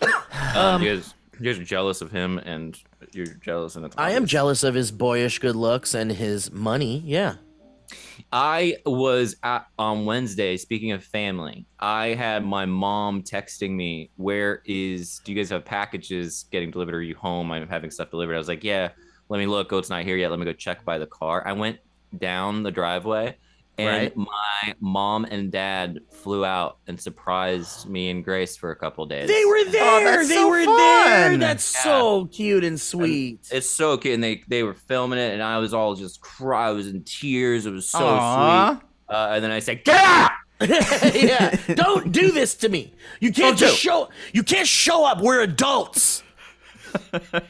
um, you, guys, you guys are jealous of him, and you're jealous. And I am jealous of his boyish good looks and his money. Yeah. I was at, on Wednesday, speaking of family, I had my mom texting me, where is, do you guys have packages getting delivered? Are you home? I'm having stuff delivered. I was like, yeah, let me look. Oh, it's not here yet. Let me go check by the car. I went down the driveway. And right. my mom and dad flew out and surprised me and Grace for a couple days. They were there. Oh, that's they so were fun. there. That's yeah. so cute and sweet. And it's so cute. And they, they were filming it, and I was all just cry. I was in tears. It was so Aww. sweet. Uh, and then I said, "Get out!" yeah. Don't do this to me. You can't Don't just do. show. You can't show up. We're adults.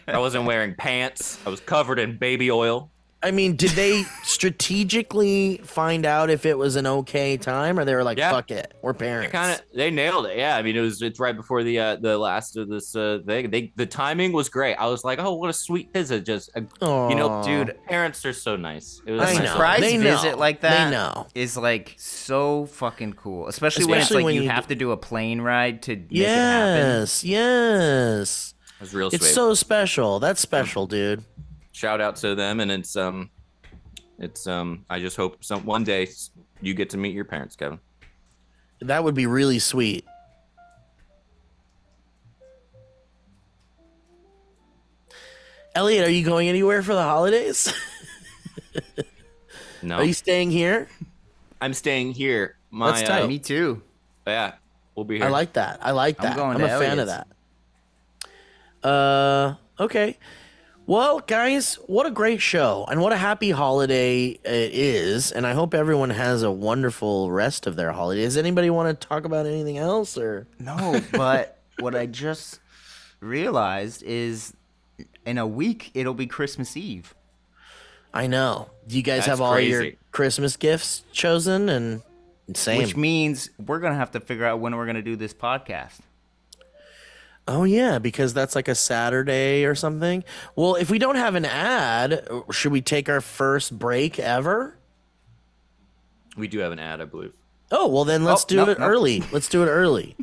I wasn't wearing pants. I was covered in baby oil. I mean, did they strategically find out if it was an okay time, or they were like, yeah. "Fuck it, we're parents." They, kinda, they nailed it. Yeah, I mean, it was it's right before the uh, the last of this uh, thing. They, the timing was great. I was like, "Oh, what a sweet visit!" Just uh, you know, dude, parents are so nice. It was I nice. Know. Surprise they visit know. Like that they know. Is like so fucking cool, especially, especially when it's like when you, you have d- to do a plane ride to make yes, it happen. Yes, it was real. It's sweet. So special. That's special, dude. Shout out to them, and it's um, it's um. I just hope some one day you get to meet your parents, Kevin. That would be really sweet. Elliott, are you going anywhere for the holidays? No. Are you staying here? I'm staying here. My, That's tight. Uh, Me too. Yeah, we'll be here. I like that. I like that. I'm, going I'm to a Elliott's. fan of that. Uh, okay. Well, guys, what a great show, and what a happy holiday it is, and I hope everyone has a wonderful rest of their holiday. Does anybody want to talk about anything else? Or no, but what I just realized is in a week, it'll be Christmas Eve. I know. Do you guys That's have all crazy. your Christmas gifts chosen? And same. Which means we're going to have to figure out when we're going to do this podcast. Oh, yeah, because that's like a Saturday or something. Well, if we don't have an ad, should we take our first break ever? We do have an ad, I believe. Oh, well, then let's oh, do no, it no. early. Let's do it early.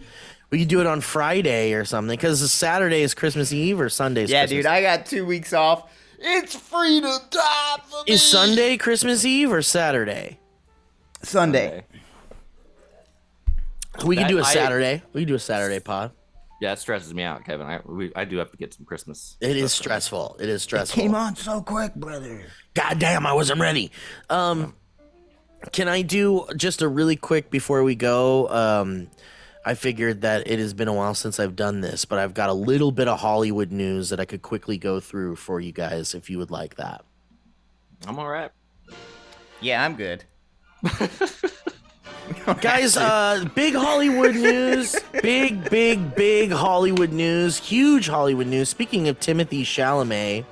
We could do it on Friday or something, because Saturday is Christmas Eve or Sunday's yeah, Christmas Eve. Yeah, dude, I got two weeks off. It's free to die for me. Is Sunday Christmas Eve or Saturday? Sunday. Sunday. We that, could do a Saturday. I, we could do a Saturday pod. Yeah, it stresses me out, Kevin. I we, I do have to get some Christmas. It is stressful. It is stressful. It came on so quick, brother. Goddamn, I wasn't ready. Um, can I do just a really quick before we go? Um, I figured that it has been a while since I've done this, but I've got a little bit of Hollywood news that I could quickly go through for you guys if you would like that. I'm all right. Yeah, I'm good. Guys, uh, big Hollywood news, big, big, big Hollywood news, huge Hollywood news. Speaking of Timothée Chalamet,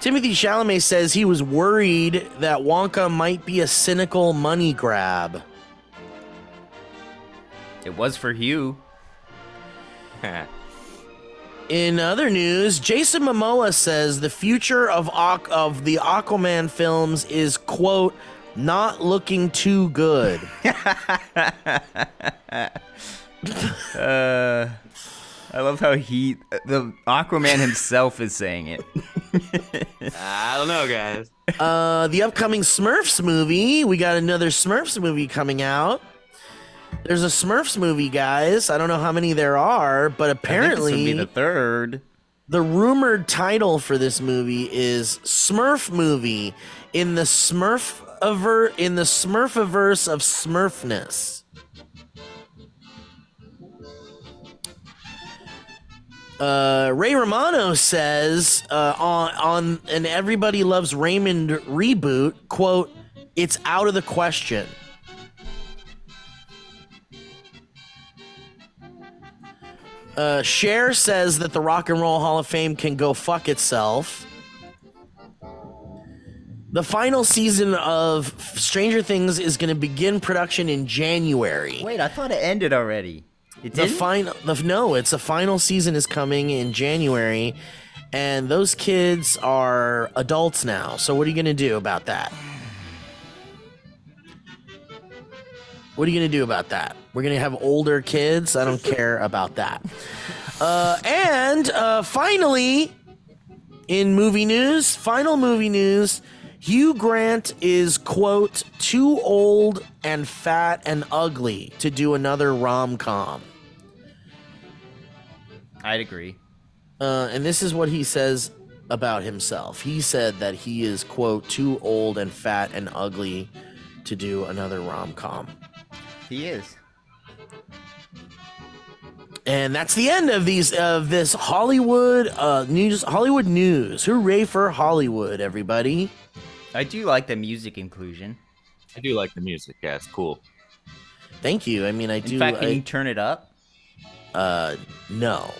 Timothée Chalamet says he was worried that Wonka might be a cynical money grab. It was for Hugh. In other news, Jason Momoa says the future of, of the Aquaman films is, quote, not looking too good. uh, I love how he, the Aquaman himself, is saying it. I don't know, guys. Uh, the upcoming Smurfs movie. We got another Smurfs movie coming out. There's a Smurfs movie, guys. I don't know how many there are, but apparently I think this would be the third. The rumored title for this movie is Smurf Movie in the Smurf. Aver- in the Smurfiverse of Smurfness. Uh, Ray Romano says uh, on, on an Everybody Loves Raymond reboot, quote, it's out of the question. Uh, Cher says that the Rock and Roll Hall of Fame can go fuck itself. The final season of Stranger Things is going to begin production in January. Wait, I thought it ended already. It didn't? The final, the, no, it's the final season is coming in January, and those kids are adults now. So what are you going to do about that? What are you going to do about that? We're going to have older kids? I don't care about that. Uh, and uh, finally, in movie news, final movie news, Hugh Grant is, quote, too old and fat and ugly to do another rom-com. I'd agree. Uh, and this is what he says about himself. He said that he is, quote, too old and fat and ugly to do another rom-com. He is. And that's the end of these of this Hollywood uh, news. Hollywood news. Hooray for Hollywood, everybody. I do like the music inclusion. I do like the music. Yeah, it's cool. Thank you. I mean, I do. In fact, can I, you turn it up? Uh, no.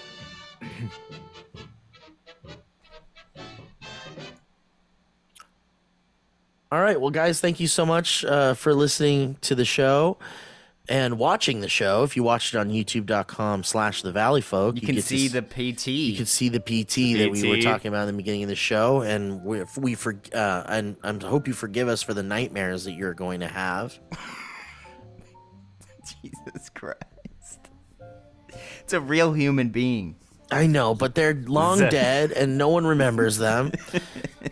All right. Well, guys, thank you so much uh, for listening to the show and watching the show. If you watch it on youtube.com slash the Valley Folk, you, you can get see to, the P T. You can see the P T the that P T. we were talking about in the beginning of the show. And we, we for, uh, and I hope you forgive us for the nightmares that you're going to have. Jesus Christ. It's a real human being. I know, but they're long Z- dead and no one remembers them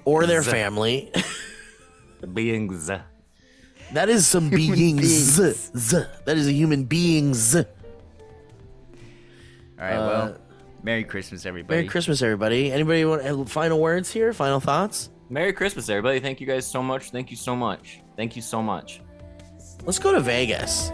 or their Z- family. Beings. That is some human beings. beings. That is a human beings. All right, uh, well, Merry Christmas, everybody. Merry Christmas, everybody. Anybody want final words here? Final thoughts? Merry Christmas, everybody. Thank you guys so much. Thank you so much. Thank you so much. Let's go to Vegas.